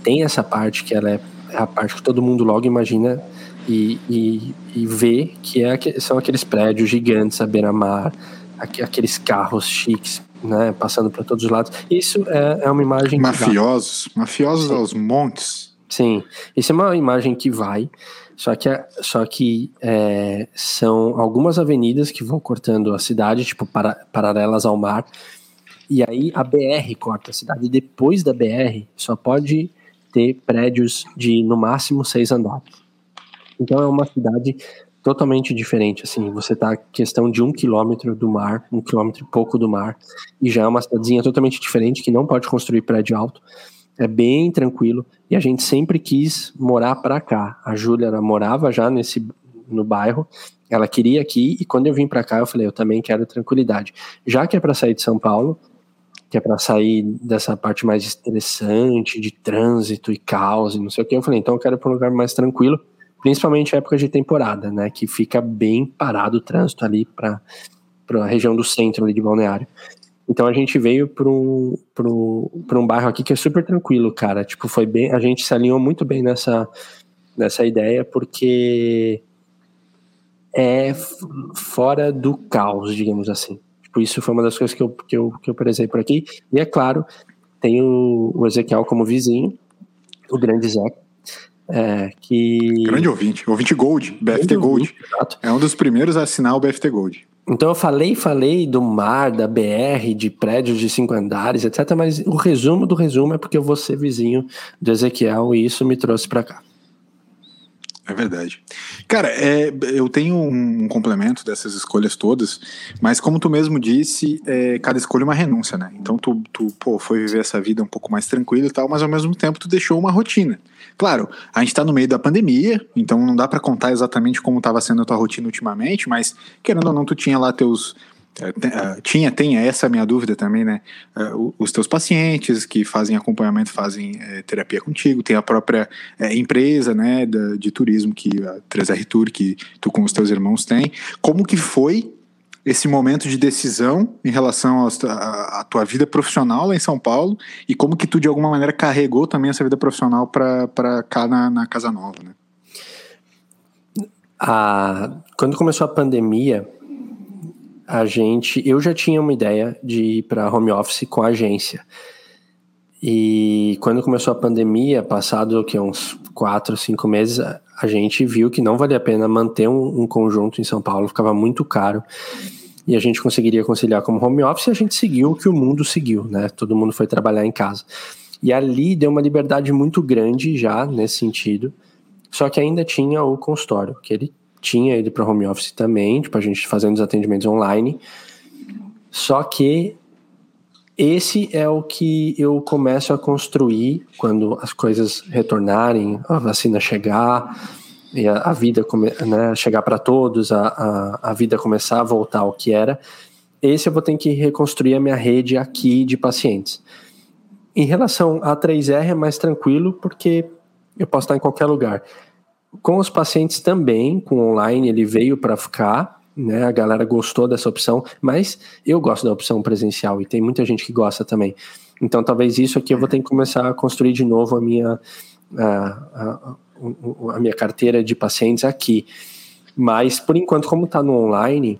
tem essa parte que ela é a parte que todo mundo logo imagina e vê, que são aqueles prédios gigantes à beira-mar, aqueles carros chiques, né, passando para todos os lados. Isso é uma imagem mafiosos sim. Aos montes. Sim, isso é uma imagem que vai, só que são algumas avenidas que vão cortando a cidade, tipo paralelas ao mar, e aí a BR corta a cidade, e depois da BR só pode ter prédios de no máximo 6 andares. Então é uma cidade totalmente diferente, assim, você tá a questão de 1 quilômetro do mar, 1 quilômetro e pouco do mar, e já é uma cidadezinha totalmente diferente, que não pode construir prédio alto, é bem tranquilo, e a gente sempre quis morar pra cá. A Júlia, ela morava já no bairro, ela queria aqui, e quando eu vim pra cá, eu falei, eu também quero tranquilidade, já que é pra sair de São Paulo, que é pra sair dessa parte mais estressante, de trânsito e caos, e não sei o que, eu falei, então eu quero ir pra um lugar mais tranquilo, principalmente época de temporada, né, que fica bem parado o trânsito ali para a região do centro ali de Balneário. Então a gente veio para um bairro aqui que é super tranquilo, cara. Tipo, foi bem, a gente se alinhou muito bem nessa ideia, porque é fora do caos, digamos assim. Tipo, isso foi uma das coisas que eu prezei por aqui. E é claro, tem o Ezequiel como vizinho, o grande Zeca. Grande ouvinte Gold, BFT Gold. Exato. É um dos primeiros a assinar o BFT Gold. Então eu falei do mar, da BR, de prédios de 5 andares, etc. Mas o resumo do resumo é porque eu vou ser vizinho do Ezequiel e isso me trouxe pra cá. É verdade. Cara, eu tenho um complemento dessas escolhas todas, mas como tu mesmo disse, cada escolha é uma renúncia, né? Então tu foi viver essa vida um pouco mais tranquila e tal, mas ao mesmo tempo tu deixou uma rotina. Claro, a gente tá no meio da pandemia, então não dá pra contar exatamente como tava sendo a tua rotina ultimamente, mas querendo ou não, tu tinha lá teus... Tinha, essa é a minha dúvida também, né? Os teus pacientes que fazem acompanhamento, fazem terapia contigo, tem a própria empresa, né, de turismo, que a 3R Tour, que tu com os teus irmãos tem. Como que foi esse momento de decisão em relação à tua vida profissional lá em São Paulo, e como que tu de alguma maneira carregou também essa vida profissional para cá na Casa Nova, né? Quando começou a pandemia, eu já tinha uma ideia de ir para home office com a agência, e quando começou a pandemia, passado uns 4, 5 meses, a gente viu que não valia a pena manter um conjunto em São Paulo, ficava muito caro, e a gente conseguiria conciliar como home office, e a gente seguiu o que o mundo seguiu, né? Todo mundo foi trabalhar em casa, e ali deu uma liberdade muito grande já nesse sentido, só que ainda tinha o consultório, que ele tinha ido para home office também, tipo, a gente fazendo os atendimentos online. Só que esse é o que eu começo a construir quando as coisas retornarem, a vacina chegar, e a vida chegar para todos, a vida começar a voltar ao que era. Esse eu vou ter que reconstruir a minha rede aqui de pacientes. Em relação a 3R é mais tranquilo, porque eu posso estar em qualquer lugar. Com os pacientes também, com o online, ele veio para ficar, né? A galera gostou dessa opção, mas eu gosto da opção presencial e tem muita gente que gosta também. Então, talvez isso aqui eu vou ter que começar a construir de novo a minha carteira de pacientes aqui. Mas, por enquanto, como está no online,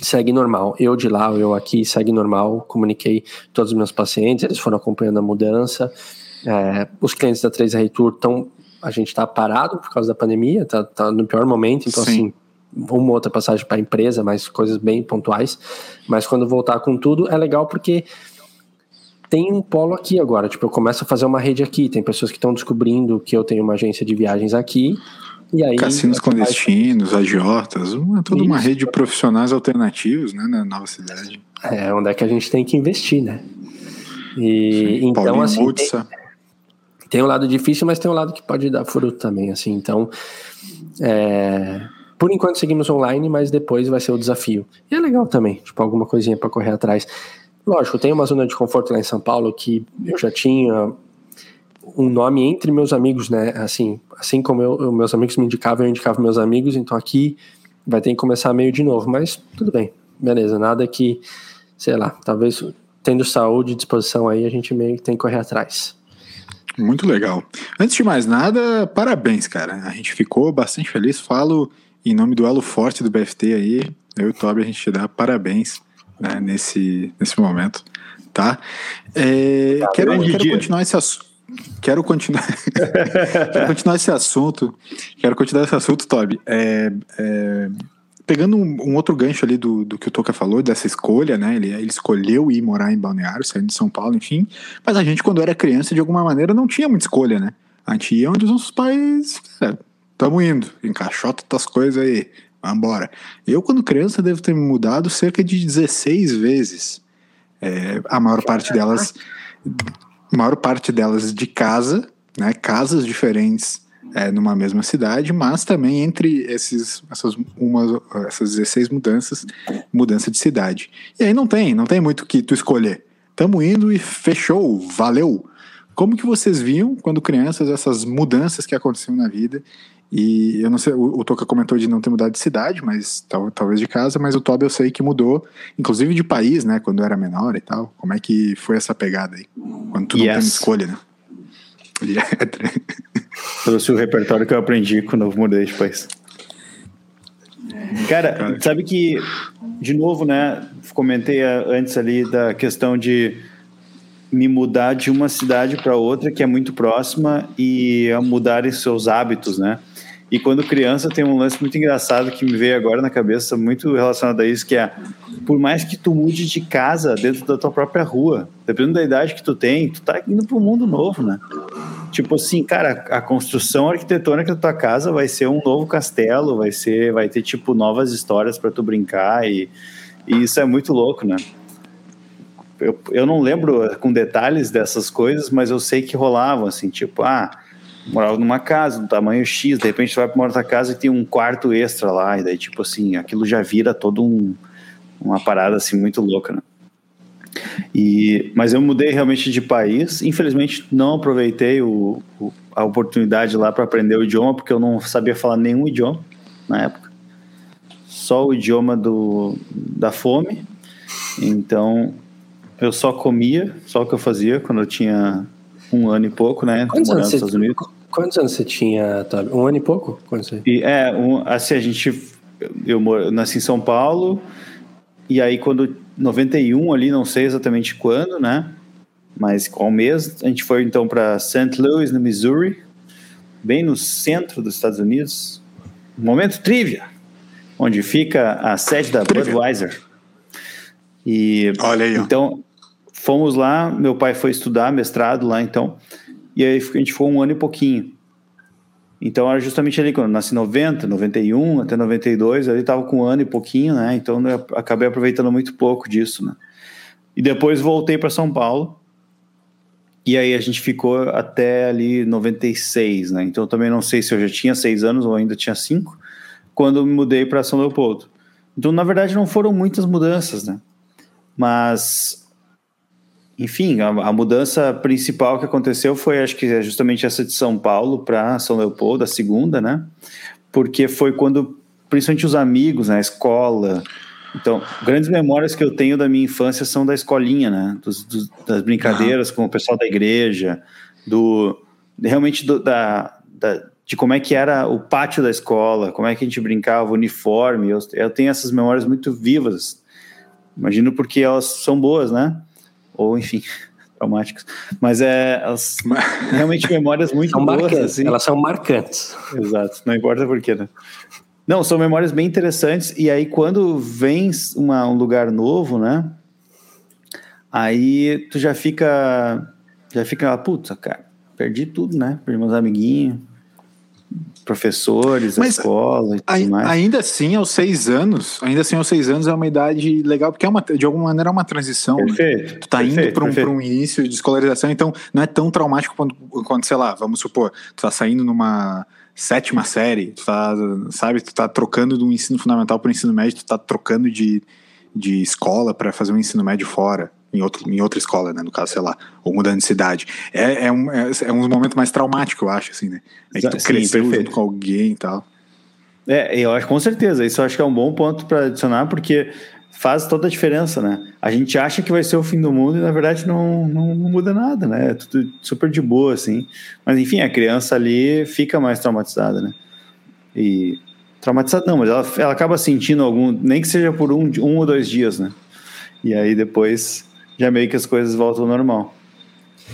segue normal. Eu de lá, eu aqui, segue normal. Comuniquei todos os meus pacientes, eles foram acompanhando a mudança. Os clientes da 3R Tour estão... A gente está parado por causa da pandemia, está no pior momento, então Sim. assim, uma outra passagem para a empresa, mas coisas bem pontuais, mas quando voltar com tudo é legal porque tem um polo aqui agora, tipo, eu começo a fazer uma rede aqui, tem pessoas que estão descobrindo que eu tenho uma agência de viagens aqui, e aí... Cassinos clandestinos, agiotas, toda uma rede de profissionais alternativos, né, na nova cidade. Onde é que a gente tem que investir, né? E sim, então, Paulinho, assim... Mutsa. Tem um lado difícil, mas tem um lado que pode dar fruto também, assim, então por enquanto seguimos online, mas depois vai ser o desafio, e é legal também, tipo, alguma coisinha para correr atrás. Lógico, tem uma zona de conforto lá em São Paulo que eu já tinha um nome entre meus amigos, né, assim como meus amigos me indicavam, eu indicava meus amigos, então aqui vai ter que começar meio de novo, mas tudo bem, beleza, nada que, sei lá, talvez tendo saúde e disposição aí, a gente meio que tem que correr atrás. Muito legal. Antes de mais nada, parabéns, cara. A gente ficou bastante feliz. Falo em nome do elo forte do BFT aí. Eu e o Toby, a gente te dá parabéns, né, nesse momento, tá? Quero continuar esse assunto, Toby. Pegando um outro gancho ali do que o Toca falou, dessa escolha, né, ele escolheu ir morar em Balneário, saindo de São Paulo, enfim, mas a gente, quando era criança, de alguma maneira, não tinha muita escolha, né, a gente ia onde os nossos pais, tamo indo, encaixota tuas coisas aí, vambora. Eu, quando criança, devo ter me mudado cerca de 16 vezes, a maior parte delas de casa, né, casas diferentes, numa mesma cidade, mas também entre essas 16 mudanças, mudança de cidade. E aí não tem muito o que tu escolher. Tamo indo e fechou, valeu. Como que vocês viam, quando crianças, essas mudanças que aconteciam na vida? E eu não sei, o Toca comentou de não ter mudado de cidade, mas talvez de casa, mas o Toby eu sei que mudou, inclusive de país, né, quando era menor e tal. Como é que foi essa pegada aí? Quando tu não tem escolha, né? Trouxe o repertório que eu aprendi com o novo modelo de país. Cara, sabe que, de novo, né, comentei antes ali da questão de me mudar de uma cidade para outra que é muito próxima e mudar seus hábitos, né? E quando criança tem um lance muito engraçado que me veio agora na cabeça, muito relacionado a isso, que é, por mais que tu mude de casa dentro da tua própria rua, dependendo da idade que tu tem, tu tá indo para um mundo novo, né? Tipo assim, cara, a construção arquitetônica da tua casa vai ser um novo castelo, vai ter tipo novas histórias pra tu brincar e isso é muito louco, né? Eu não lembro com detalhes dessas coisas, mas eu sei que rolavam, assim, tipo, morava numa casa do tamanho X, de repente tu vai pra uma outra casa e tem um quarto extra lá, e daí, tipo assim, aquilo já vira todo uma parada, assim, muito louca, né? Mas eu mudei realmente de país, infelizmente não aproveitei a oportunidade lá para aprender o idioma, porque eu não sabia falar nenhum idioma na época, só o idioma da fome, então eu só comia, só o que eu fazia quando eu tinha 1 ano e pouco, né? Morando nos Estados Unidos. Quantos anos você tinha, Tobi? 1 ano e pouco? Eu nasci em São Paulo, e aí quando 91 ali, não sei exatamente quando, né? Mas qual mês? A gente foi então para St. Louis, no Missouri, bem no centro dos Estados Unidos. Momento trivia, onde fica a sede da Budweiser. E olha aí, então fomos lá, meu pai foi estudar mestrado lá então, e aí a gente foi 1 ano e pouquinho. Então era justamente ali quando eu nasci, 90, 91 até 92, ali estava com 1 ano e pouquinho, né? Então eu acabei aproveitando muito pouco disso, né? E depois voltei para São Paulo. E aí a gente ficou até ali 96, né? Então eu também não sei se eu já tinha 6 anos ou ainda tinha 5 quando eu me mudei para São Leopoldo. Então na verdade não foram muitas mudanças, né? Mas enfim, a mudança principal que aconteceu foi, acho que é justamente essa de São Paulo para São Leopoldo, a segunda, né? Porque foi quando, principalmente os amigos, né? A escola. Então, grandes memórias que eu tenho da minha infância são da escolinha, né? Das brincadeiras com o pessoal da igreja, de como é que era o pátio da escola, como é que a gente brincava, o uniforme. Eu tenho essas memórias muito vivas. Imagino porque elas são boas, né? Ou enfim, traumáticas, mas elas realmente memórias muito boas, assim. Elas são marcantes. Exato, não importa porquê, né? Não, são memórias bem interessantes, e aí quando vem um lugar novo, né, aí tu já fica, puta, cara, perdi tudo, né, perdi meus amiguinhos, professores, a escola e tudo mais. Ainda assim aos 6 anos é uma idade legal, porque de alguma maneira é uma transição. Perfeito, né? Tu tá indo para um início de escolarização, então não é tão traumático quando, sei lá, vamos supor, tu tá saindo numa 7ª série, tu tá trocando de um ensino fundamental para o ensino médio, tu tá trocando de escola para fazer um ensino médio fora. Em outra escola, né? No caso, sei lá, ou mudando de cidade. É um momento mais traumático, eu acho, assim, né? É que tu cresceu junto com alguém e tal. Eu acho, com certeza. Isso eu acho que é um bom ponto para adicionar, porque faz toda a diferença, né? A gente acha que vai ser o fim do mundo e, na verdade, não muda nada, né? É tudo super de boa, assim. Mas, enfim, a criança ali fica mais traumatizada, né? E traumatizada não, mas ela acaba sentindo algum... Nem que seja por um ou 2 dias, né? E aí, depois... já meio que as coisas voltam ao normal.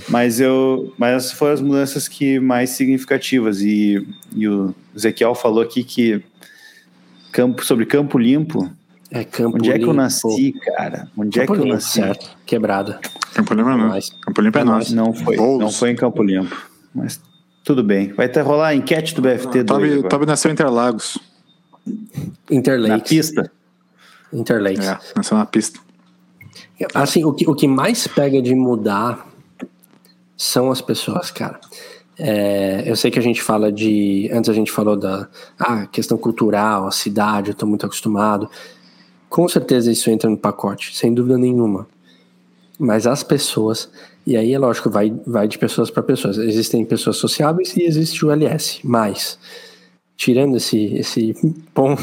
Mas essas foram as mudanças que mais significativas. E o Ezequiel falou aqui que sobre Campo Limpo. Onde é que eu nasci, cara? Onde é que eu nasci? Certo. Quebrada. Campo Limpo é nosso. Campo Limpo é nosso. Não foi em Campo Limpo. Mas tudo bem. Vai até rolar a enquete do BFT. O Tobi nasceu em Interlagos. Interlakes. Na pista. Interlakes. Nasceu na pista. Assim, o que mais pega de mudar são as pessoas, cara. Eu sei que a gente fala de... Antes a gente falou da questão cultural, a cidade, eu tô muito acostumado. Com certeza isso entra no pacote, sem dúvida nenhuma. Mas as pessoas... E aí, é lógico, vai de pessoas para pessoas. Existem pessoas sociáveis e existe o LS. Mas, tirando esse ponto...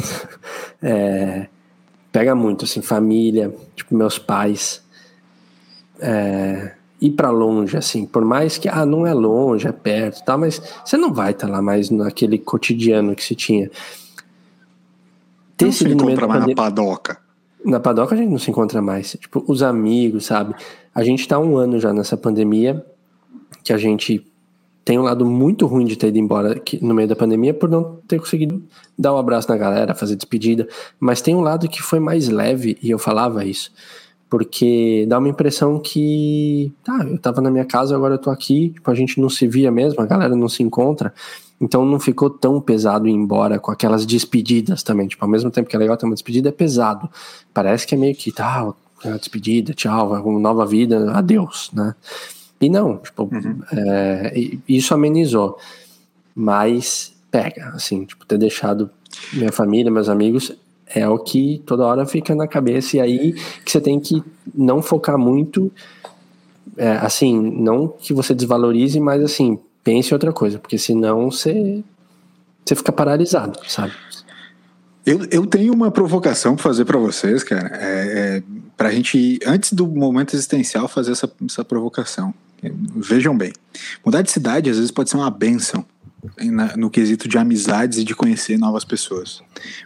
pega muito, assim, família, tipo, meus pais, ir pra longe, assim, por mais que, não é longe, é perto, tá, mas você não vai estar lá mais naquele cotidiano que se tinha. Não se encontra mais na padoca. Na padoca a gente não se encontra mais, tipo, os amigos, sabe? A gente tá 1 ano já nessa pandemia, que a gente tem um lado muito ruim de ter ido embora no meio da pandemia por não ter conseguido dar um abraço na galera, fazer despedida, mas tem um lado que foi mais leve, e eu falava isso, Porque dá uma impressão que, tá, eu tava na minha casa, agora eu tô aqui, tipo, a gente não se via mesmo, a galera não se encontra, então não ficou tão pesado ir embora com aquelas despedidas também, tipo, ao mesmo tempo que é legal ter uma despedida, é pesado, parece que é meio que, tá, despedida, tchau, uma nova vida, adeus, né, e não, tipo, isso amenizou, mas pega, assim, tipo, ter deixado minha família, meus amigos... É o que toda hora fica na cabeça, e aí que você tem que não focar muito, assim, não que você desvalorize, mas assim, pense em outra coisa, porque senão você fica paralisado, sabe? Eu tenho uma provocação para fazer para vocês, cara, para a gente, antes do momento existencial, fazer essa provocação. Vejam bem, mudar de cidade às vezes pode ser uma bênção. No quesito de amizades e de conhecer novas pessoas.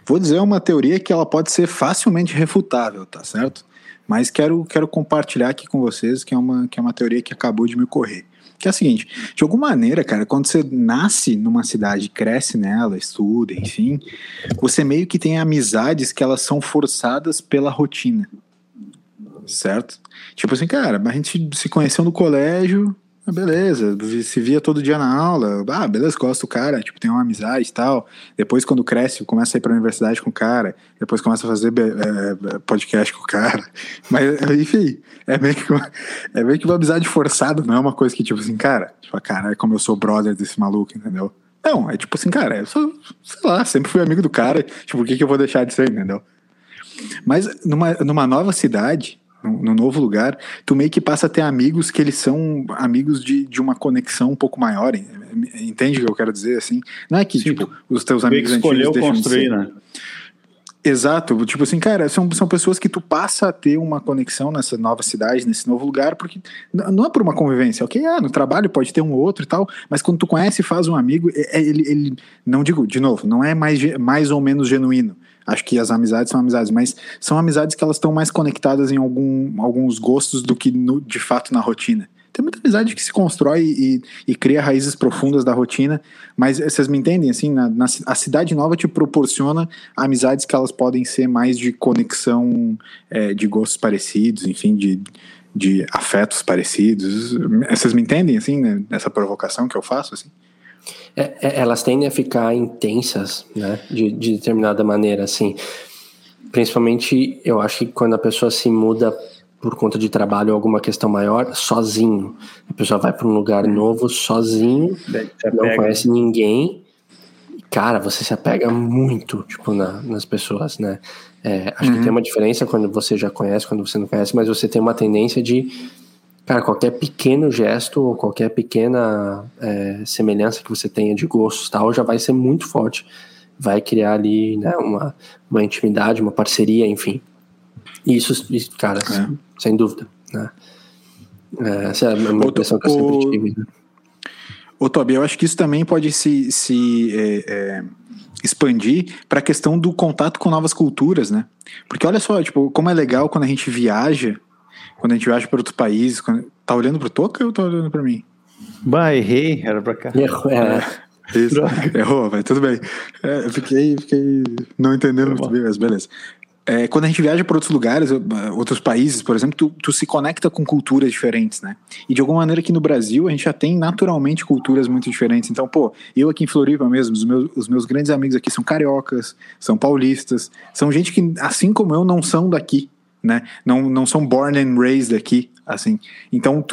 Vou dizer uma teoria que ela pode ser facilmente refutável, tá certo? Mas quero compartilhar aqui com vocês que é uma teoria que acabou de me ocorrer. Que é a seguinte, de alguma maneira, cara, quando você nasce numa cidade, cresce nela, estuda, enfim, você meio que tem amizades que elas são forçadas pela rotina, certo? Tipo assim, cara, a gente se conheceu no colégio... Beleza, se via todo dia na aula, beleza, gosto do cara, tipo, tem uma amizade e tal, depois quando cresce começa a ir pra universidade com o cara, depois começa a fazer podcast com o cara, mas enfim, é meio que uma amizade forçada, não é uma coisa que tipo assim, cara, tipo, caralho, como eu sou brother desse maluco, entendeu? Não, é tipo assim, cara, eu sou, sei lá, sempre fui amigo do cara, tipo, por que eu vou deixar de ser, entendeu? Mas numa nova cidade, no novo lugar, tu meio que passa a ter amigos que eles são amigos de uma conexão um pouco maior, entende o que eu quero dizer, assim? Não é que, sim, tipo, os teus amigos antigos deixam de ser, né? Exato, tipo assim, cara, são pessoas que tu passa a ter uma conexão nessa nova cidade, nesse novo lugar, porque não é por uma convivência, ok? No trabalho pode ter um ou outro e tal, mas quando tu conhece e faz um amigo, ele não digo, de novo, não é mais ou menos genuíno. Acho que as amizades são amizades, mas são amizades que elas estão mais conectadas em alguns gostos do que de fato na rotina. Tem muita amizade que se constrói e cria raízes profundas da rotina, mas vocês me entendem, assim, a cidade nova te proporciona amizades que elas podem ser mais de conexão, de gostos parecidos, enfim, de afetos parecidos. Vocês me entendem, assim, né? Essa provocação que eu faço, assim? Elas tendem a ficar intensas, né? De determinada maneira, assim. Principalmente, eu acho que quando a pessoa se muda por conta de trabalho ou alguma questão maior, sozinho. A pessoa vai para um lugar novo sozinho, não conhece ninguém. Cara, você se apega muito, tipo, nas pessoas, né? Acho que tem uma diferença quando você já conhece, quando você não conhece, mas você tem uma tendência de... Cara, qualquer pequeno gesto ou qualquer pequena semelhança que você tenha de gostos, tal, já vai ser muito forte. Vai criar ali, né, uma intimidade, uma parceria, enfim. E isso cara, sem dúvida, né? Essa é uma impressão que eu sempre tive, né? Ô, Tobi, eu acho que isso também pode se expandir para a questão do contato com novas culturas, né? Porque olha só, tipo, como é legal quando a gente viaja... Quando a gente viaja para outros países... Tá olhando pro Toca ou tá olhando para mim? Bah, errei. Era para cá. Isso, errou, mas tudo bem. Eu fiquei não entendendo muito bem, mas beleza. Quando a gente viaja para outros lugares, outros países, por exemplo, tu se conecta com culturas diferentes, né? E de alguma maneira aqui no Brasil, a gente já tem naturalmente culturas muito diferentes. Então, pô, eu aqui em Floripa mesmo, os meus grandes amigos aqui são cariocas, são paulistas, são gente que, assim como eu, não são daqui. Né? Não são born and raised aqui, assim. Então,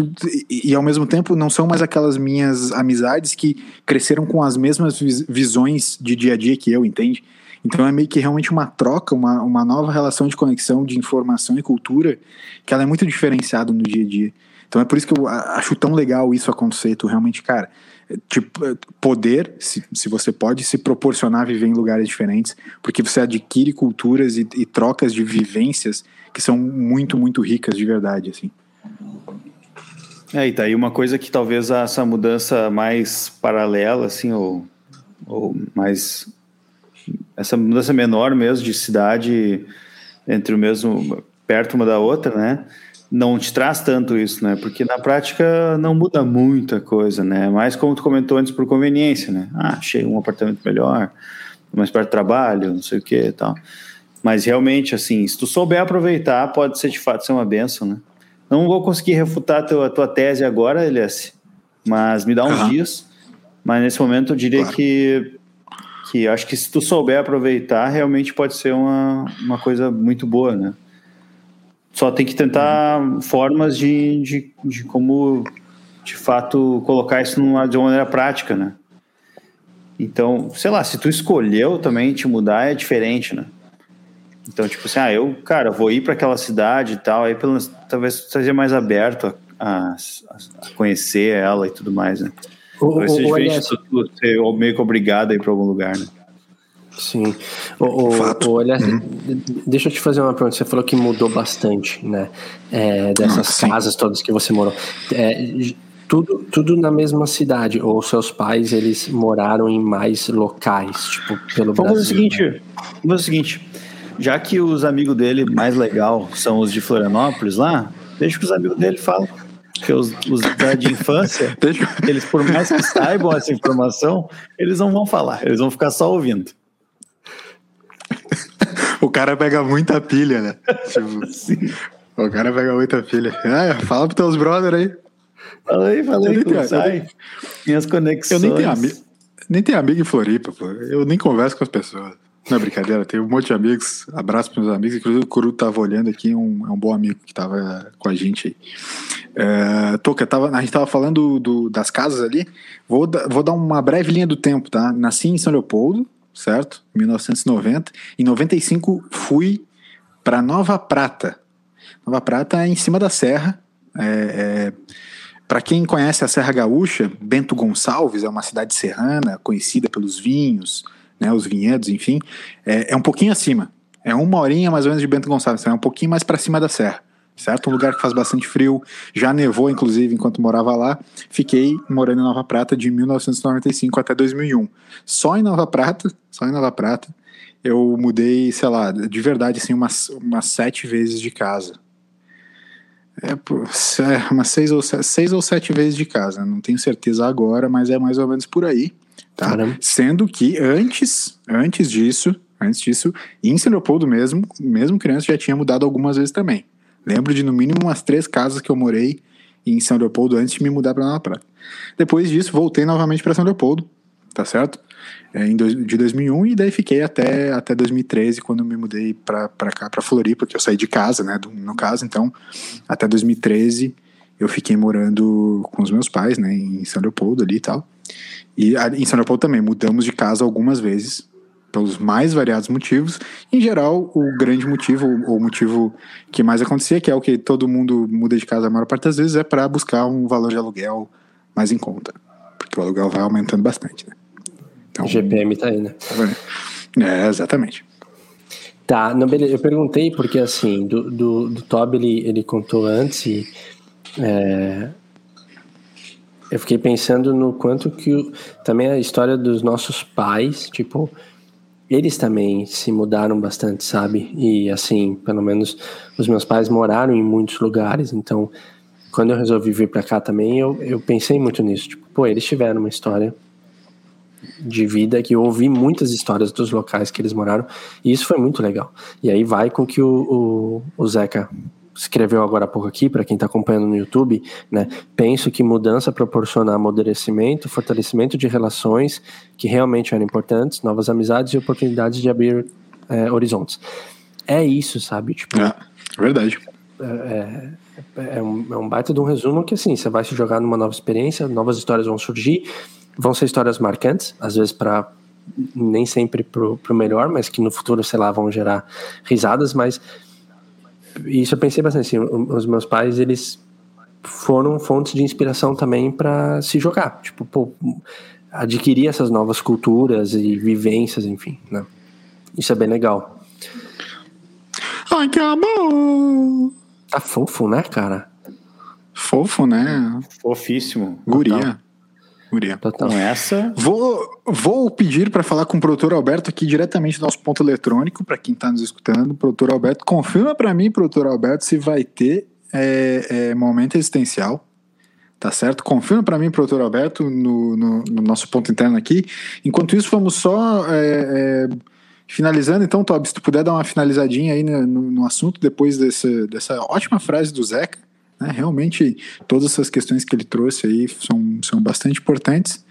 e ao mesmo tempo não são mais aquelas minhas amizades que cresceram com as mesmas visões de dia a dia que eu, entende? Então é meio que realmente uma troca, uma nova relação de conexão de informação e cultura que ela é muito diferenciada no dia a dia. Então é por isso que eu acho tão legal isso acontecer, tu realmente, cara, tipo, poder, se você pode, se proporcionar viver em lugares diferentes, porque você adquire culturas e trocas de vivências que são muito, muito ricas de verdade, assim. E tá aí uma coisa que talvez essa mudança mais paralela, assim, ou mais... Essa mudança menor mesmo de cidade, entre o mesmo, perto uma da outra, né? Não te traz tanto isso, né? Porque na prática não muda muita coisa, né? Mas como tu comentou antes, por conveniência, né? Achei um apartamento melhor, mais perto do trabalho, não sei o que e tal. Mas realmente, assim, se tu souber aproveitar, pode ser de fato ser uma benção, né? Não vou conseguir refutar a tua tese agora, Elias, mas me dá uns dias. Mas nesse momento eu diria que acho que se tu souber aproveitar, realmente pode ser uma coisa muito boa, né? Só tem que tentar formas de como, de fato, colocar isso de uma maneira prática, né? Então, sei lá, se tu escolheu também te mudar, é diferente, né? Então, tipo assim, eu vou ir para aquela cidade e tal, aí pelo menos, talvez seja mais aberto a conhecer ela e tudo mais, né? Talvez seja diferente de ser meio que obrigado a ir para algum lugar, né? Sim. Olha, deixa eu te fazer uma pergunta. Você falou que mudou bastante, né? Dessas casas todas que você morou. Tudo na mesma cidade? Ou seus pais, eles moraram em mais locais, tipo, pelo Brasil? Vamos fazer o seguinte. Já que os amigos dele mais legal são os de Florianópolis lá, deixa que os amigos dele falem. Porque os de infância, eles, por mais que saibam essa informação, eles não vão falar. Eles vão ficar só ouvindo. O cara pega muita pilha, né? Tipo, sim. O cara pega muita pilha. Fala pros teus brother aí. Fala aí, que sai. Minhas conexões. Eu nem tenho amigo em Floripa, pô. Eu nem converso com as pessoas. Não é brincadeira, tenho um monte de amigos. Abraço pros meus amigos. Inclusive o Curu tava olhando aqui, é um bom amigo que tava com a gente aí. Toca, a gente tava falando das casas ali. Vou dar uma breve linha do tempo, tá? Nasci em São Leopoldo, certo? 1990. Em 95 fui para Nova Prata. Nova Prata é em cima da serra. Para quem conhece a Serra Gaúcha, Bento Gonçalves é uma cidade serrana, conhecida pelos vinhos, né, os vinhedos, enfim. É um pouquinho acima. É uma horinha mais ou menos de Bento Gonçalves. É um pouquinho mais para cima da serra, certo? Um lugar que faz bastante frio. Já nevou, inclusive, enquanto morava lá. Fiquei morando em Nova Prata de 1995 até 2001. Só em Nova Prata, eu mudei, sei lá, de verdade, assim, umas 7 vezes de casa. Umas 6 ou 7 vezes de casa. Não tenho certeza agora, mas é mais ou menos por aí, tá? Sendo que antes disso, em São Leopoldo mesmo criança, já tinha mudado algumas vezes também. Lembro de, no mínimo, umas 3 casas que eu morei em São Leopoldo antes de me mudar para Nova Prata. Depois disso, voltei novamente para São Leopoldo, tá certo? De 2001, e daí fiquei até 2013, quando me mudei para cá, para Floripa, porque eu saí de casa, né? No caso, então, até 2013 eu fiquei morando com os meus pais, né? Em São Leopoldo ali e tal. E em São Leopoldo também, mudamos de casa algumas vezes, pelos mais variados motivos. Em geral, o grande motivo, ou o motivo que mais acontecia, que é o que todo mundo muda de casa a maior parte das vezes, é para buscar um valor de aluguel mais em conta, porque o aluguel vai aumentando bastante, né? Então, o GPM tá aí, né? Exatamente. Tá, não, beleza. Eu perguntei porque, assim, do Toby, ele contou antes e... eu fiquei pensando no quanto que... também a história dos nossos pais, tipo... Eles também se mudaram bastante, sabe? E, assim, pelo menos os meus pais moraram em muitos lugares. Então, quando eu resolvi vir pra cá também, eu pensei muito nisso. Tipo, eles tiveram uma história de vida, que eu ouvi muitas histórias dos locais que eles moraram. E isso foi muito legal. E aí vai com que o Zeca escreveu agora há pouco aqui, para quem está acompanhando no YouTube, né? Penso que mudança proporciona amadurecimento, fortalecimento de relações que realmente eram importantes, novas amizades e oportunidades de abrir horizontes. É isso, sabe? Tipo, verdade. É um baita de um resumo que, assim, você vai se jogar numa nova experiência, novas histórias vão surgir, vão ser histórias marcantes, às vezes nem sempre pro melhor, mas que no futuro, sei lá, vão gerar risadas, mas... Isso eu pensei bastante, assim, os meus pais, eles foram fontes de inspiração também para se jogar, tipo, adquirir essas novas culturas e vivências, enfim, né? Isso é bem legal. Ai, que amor! Tá fofo, né, cara? Fofo, né? Fofíssimo. Guria. Total. Com essa... Vou pedir para falar com o produtor Alberto aqui diretamente do nosso ponto eletrônico, para quem está nos escutando. Produtor Alberto, confirma para mim, produtor Alberto, se vai ter momento existencial, tá certo? Confirma para mim, produtor Alberto, no nosso ponto interno aqui. Enquanto isso, vamos só Finalizando, então, Tobi, se tu puder dar uma finalizadinha aí no assunto, depois dessa ótima frase do Zeca, né? Realmente, todas essas questões que ele trouxe aí são bastante importantes.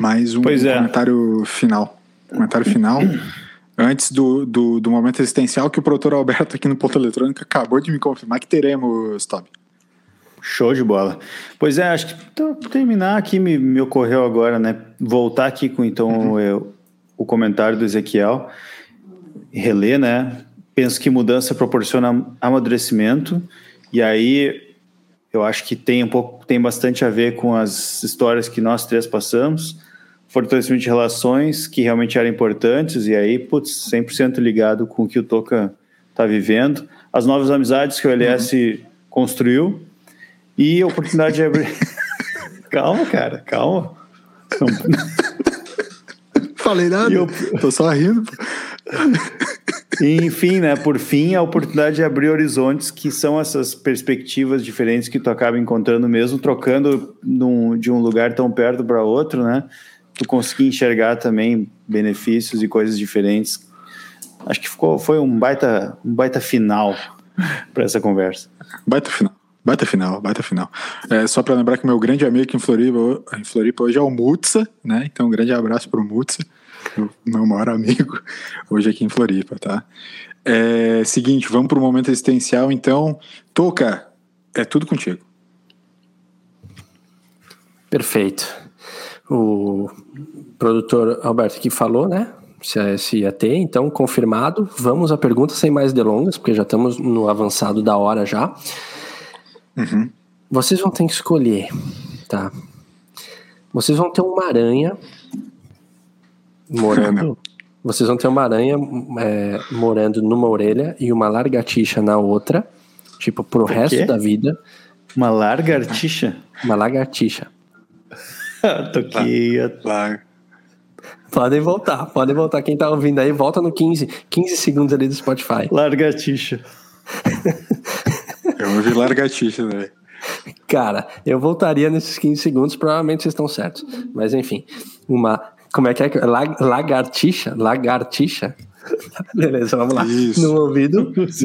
Mais um comentário final. Antes do momento existencial que o produtor Alberto aqui no Ponto Eletrônico acabou de me confirmar que teremos, Tobi. Show de bola. Pois é, acho que então, terminar aqui me ocorreu agora, né? Voltar aqui com então o comentário do Ezequiel, reler, né? Penso que mudança proporciona amadurecimento, e aí eu acho que tem bastante a ver com as histórias que nós três passamos, fortalecimento de relações que realmente eram importantes, e aí, putz, 100% ligado com o que o Toca está vivendo, as novas amizades que o LS construiu. E a oportunidade de abrir... Calma, cara, calma. Não falei nada, tô só rindo. E, enfim, né, por fim, a oportunidade de abrir horizontes, que são essas perspectivas diferentes que tu acaba encontrando mesmo, trocando de um lugar tão perto para outro, né? Tu conseguir enxergar também benefícios e coisas diferentes. Acho que foi um baita final para essa conversa. Baita final. Só para lembrar que meu grande amigo aqui em Floripa hoje é o Mutsa, né? Então, um grande abraço pro Mutsa, meu maior amigo hoje aqui em Floripa, tá? Seguinte, vamos pro momento existencial, então. Toca, é tudo contigo. Perfeito. O produtor Alberto aqui falou, né? Se ia ter, então, confirmado. Vamos à pergunta sem mais delongas, porque já estamos no avançado da hora já. Vocês vão ter que escolher, tá? Vocês vão ter uma aranha morando. Vocês vão ter uma aranha morando numa orelha e uma lagartixa na outra, tipo, pro resto da vida. Uma lagartixa? Uma lagartixa. Toquinha, claro. Podem voltar. Quem tá ouvindo aí, volta no 15 segundos ali do Spotify. Lagartixa. Eu ouvi largatixa, velho. Cara, eu voltaria nesses 15 segundos, provavelmente vocês estão certos. Mas enfim, uma... Como é que é? Lagartixa? Lagartixa? Beleza, vamos lá. Isso. Num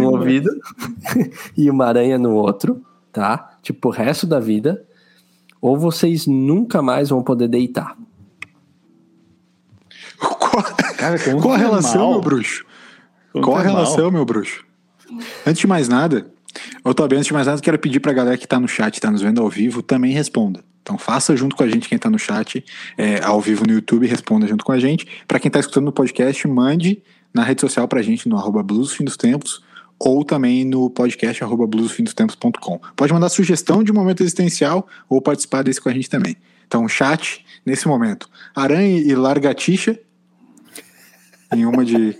ouvido e uma aranha no outro, tá? Tipo, o resto da vida. Ou vocês nunca mais vão poder deitar. Cara, qual a relação, meu bruxo? Qual a relação, meu bruxo? Antes de mais nada, eu quero pedir pra galera que tá no chat, tá nos vendo ao vivo, também responda. Então faça junto com a gente quem tá no chat, ao vivo no YouTube, responda junto com a gente. Pra quem tá escutando no podcast, mande na rede social pra gente, no @bluesfindostempos, ou também no podcast @bluesfindostempos.com. Pode mandar sugestão de momento existencial ou participar desse com a gente também. Então chat, nesse momento, aranha e largatixa, em uma de...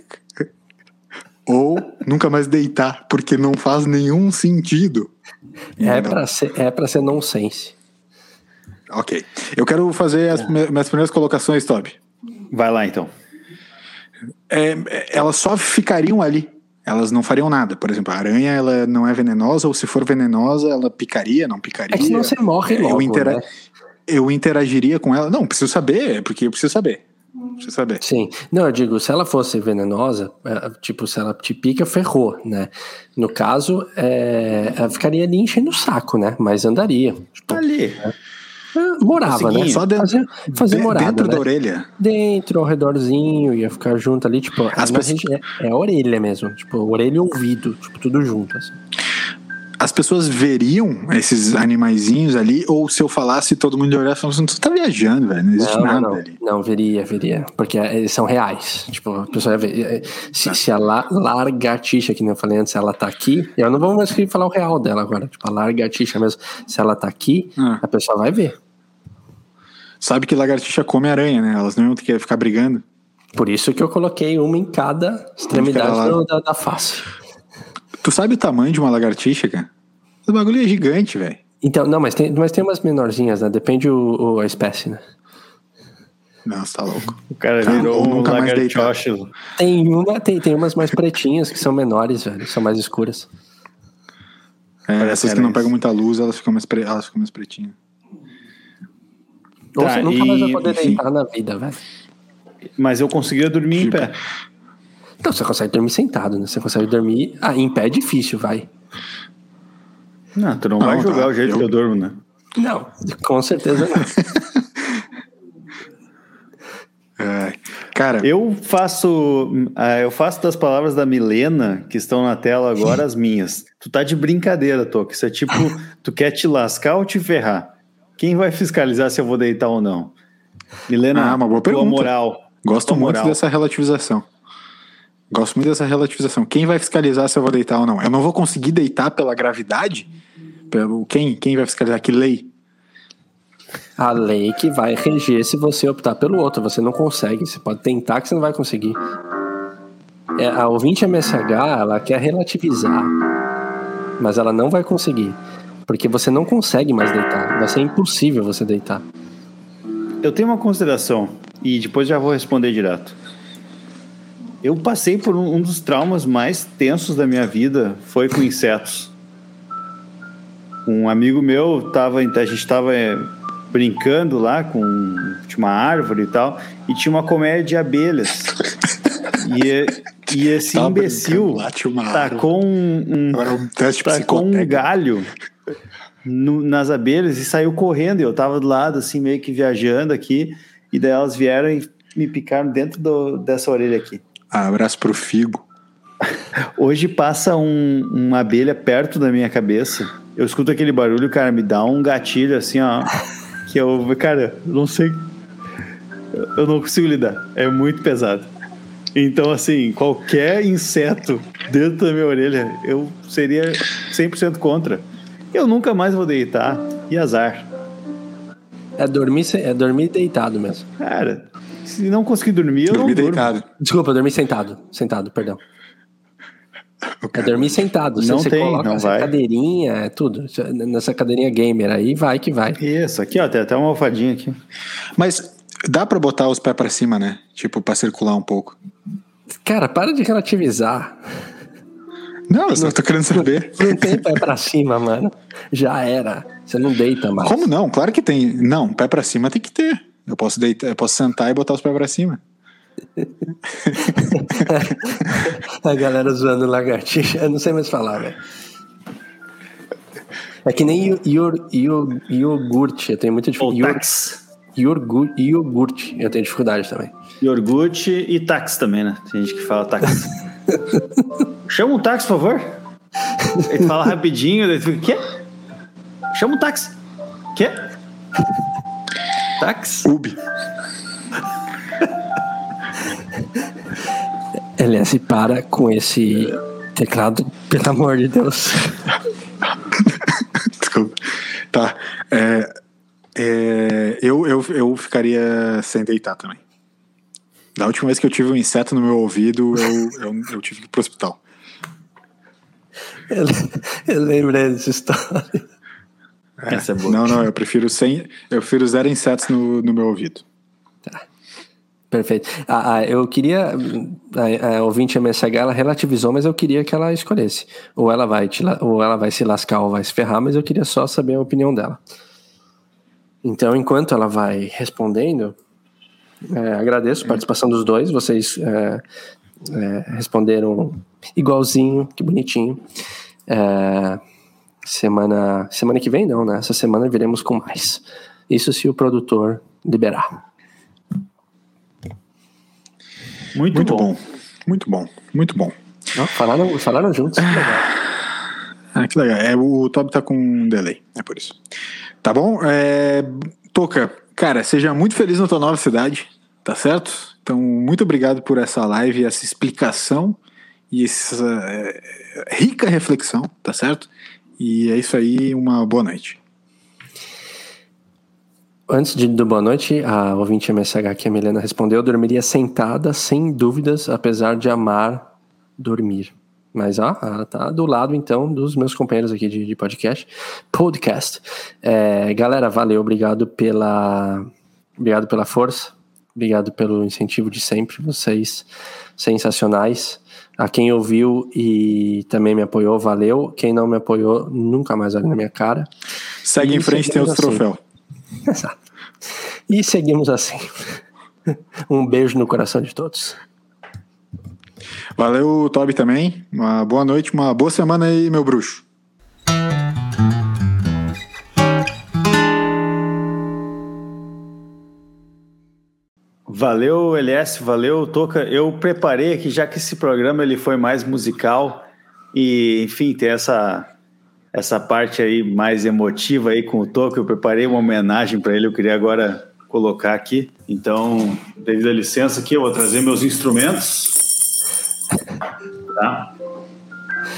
Ou nunca mais deitar, porque não faz nenhum sentido. É pra ser nonsense. Ok. Eu quero fazer as minhas primeiras colocações, Tobi. Vai lá, então. Elas só ficariam ali. Elas não fariam nada. Por exemplo, a aranha, ela não é venenosa, ou se for venenosa, ela picaria, não picaria. É que senão você morre logo, né? Eu interagiria com ela. Não, preciso saber, porque eu preciso saber. Deixa eu saber. Sim, não, eu digo, se ela fosse venenosa, tipo, se ela te pica, ferrou, né? No caso, ela ficaria ali enchendo o saco, né? Mas andaria. Tipo, ali. Né? Morava, né? Só dentro, fazer morada, dentro, né? Da orelha. Dentro, ao redorzinho, ia ficar junto ali, tipo, é a orelha mesmo, tipo, orelha e ouvido, tipo, tudo junto, assim. As pessoas veriam esses animaizinhos ali, ou se eu falasse, todo mundo olharia e falasse, tu tá viajando, velho, não existe nada ali. Não, veria, porque eles são reais. Tipo, a pessoa ia ver. Se a lagartixa, que nem eu falei antes, se ela tá aqui, eu não vou mais falar o real dela agora, tipo, a lagartixa mesmo, se ela tá aqui, a pessoa vai ver. Sabe que lagartixa come aranha, né? Elas não iam querer ficar brigando. Por isso que eu coloquei uma em cada extremidade da face. Tu sabe o tamanho de uma lagartixa, cara? O bagulho é gigante, velho. Então, não, mas tem umas menorzinhas, né? Depende a espécie, né? Não, você tá louco. O cara virou um lagartóxilo. Tem umas mais pretinhas que são menores, velho. São mais escuras. Essas que não pegam muita luz, elas ficam mais pretinhas. Ou você nunca mais vai poder deitar na vida, velho. Mas eu conseguia dormir em pé. Então, você consegue dormir sentado, né? Você consegue dormir... Ah, em pé é difícil, vai. Não, tu não vai jogar o jeito que eu durmo, né? Não, com certeza não. Cara, eu faço das palavras da Milena que estão na tela agora as minhas. Tu tá de brincadeira, Toca. Isso é tipo, tu quer te lascar ou te ferrar? Quem vai fiscalizar se eu vou deitar ou não? Milena, uma boa pergunta. Moral. Gosto muito dessa relativização. Gosto muito dessa relativização. Quem vai fiscalizar se eu vou deitar ou não? Eu não vou conseguir deitar pela gravidade? Quem vai fiscalizar? Que lei? A lei que vai reger se você optar pelo outro. Você não consegue, você pode tentar que você não vai conseguir. A ouvinte MSH, ela quer relativizar, mas ela não vai conseguir, porque você não consegue mais deitar. Vai ser impossível você deitar. Eu tenho uma consideração e depois já vou responder direto. Eu passei por um dos traumas mais tensos da minha vida, foi com insetos. Um amigo meu, a gente estava brincando lá tinha uma árvore e tal, e tinha uma colmeia de abelhas. E esse imbecil tacou um galho nas abelhas e saiu correndo. E eu tava do lado, assim, meio que viajando aqui, e daí elas vieram e me picaram dentro dessa orelha aqui. Ah, abraço pro figo. Hoje passa uma abelha perto da minha cabeça, eu escuto aquele barulho, cara, me dá um gatilho assim, ó. Que eu, cara, não sei, eu não consigo lidar, é muito pesado. Então, assim, qualquer inseto dentro da minha orelha, eu seria 100% contra. Eu nunca mais vou deitar, e azar. É dormir deitado mesmo. Cara, se não conseguir dormir, eu não durmo. Deitado. Desculpa, dormir sentado, perdão. É dormir sentado, não você tem, coloca não essa vai. Cadeirinha, é tudo, nessa cadeirinha gamer aí, vai que vai. Isso, aqui ó, tem até uma almofadinha aqui. Mas dá pra botar os pés pra cima, né? Tipo, pra circular um pouco. Cara, para de relativizar. Não, eu só tô querendo saber. Não tem pé pra cima, mano. Já era, você não deita mais. Como não? Claro que tem, não, pé pra cima tem que ter. Eu posso deitar, eu posso sentar e botar os pés pra cima. A galera zoando lagartixa, eu não sei mais falar, velho. É que nem iogurte, eu tenho muita dificuldade. Iogurte, eu tenho dificuldade também. Iogurte e táxi também, né? Tem gente que fala táxi. Chama um táxi, por favor. Ele fala rapidinho, ele fica, quê? Chama um táxi. Quê? Táxi? Ubi. LS, para com esse teclado, pelo amor de Deus. Desculpa. Tá. Eu ficaria sem deitar também. Da última vez que eu tive um inseto no meu ouvido, eu tive que ir pro hospital. Eu lembrei dessa história. Essa é boa. Não, eu prefiro zero insetos no meu ouvido. Tá. Perfeito. Eu queria... A ouvinte MSH, ela relativizou, mas eu queria que ela escolhesse. Ou ela vai se lascar ou vai se ferrar, mas eu queria só saber a opinião dela. Então, enquanto ela vai respondendo, agradeço a participação dos dois. Vocês responderam igualzinho, que bonitinho. Semana que vem não, né? Essa semana viremos com mais. Isso se o produtor liberar. Muito bom. Não, falaram juntos. Que legal. O Toby tá com um delay, é por isso. Tá bom? Toca, cara, seja muito feliz na tua nova cidade, tá certo? Então, muito obrigado por essa live, essa explicação e essa rica reflexão, tá certo? E é isso aí, uma boa noite. Antes do boa noite, a ouvinte MSH que a Milena respondeu, eu dormiria sentada, sem dúvidas, apesar de amar dormir. Mas ela tá do lado, então, dos meus companheiros aqui de podcast. Galera, valeu, obrigado pela força, obrigado pelo incentivo de sempre, vocês sensacionais. A quem ouviu e também me apoiou, valeu. Quem não me apoiou, nunca mais olha na minha cara. Segue em frente, tem outro troféu. Exato. E seguimos assim. Um beijo no coração de todos. Valeu, Toby, também. Uma boa noite, uma boa semana aí, meu bruxo. Valeu, LS, valeu, Toca. Eu preparei aqui, já que esse programa ele foi mais musical e, enfim, tem essa parte aí mais emotiva aí com o Toca, eu preparei uma homenagem para ele, eu queria agora colocar aqui. Então, devido à licença aqui, eu vou trazer meus instrumentos. Tá?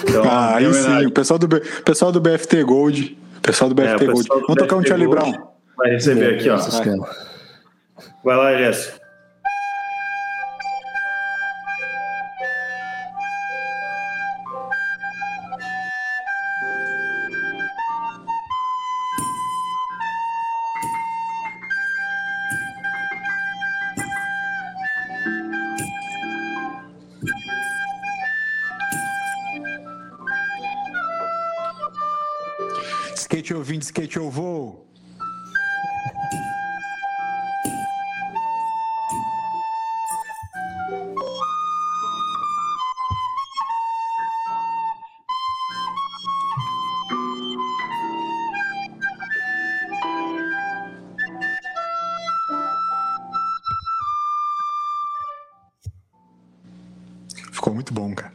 Então, aí sim, o pessoal do BFT Gold. Gold. Vamos tocar um Charlie Brown. Vai receber aqui, ó. Vai lá, Elias. Skate eu vim, de skate eu vou. Ficou muito bom, cara.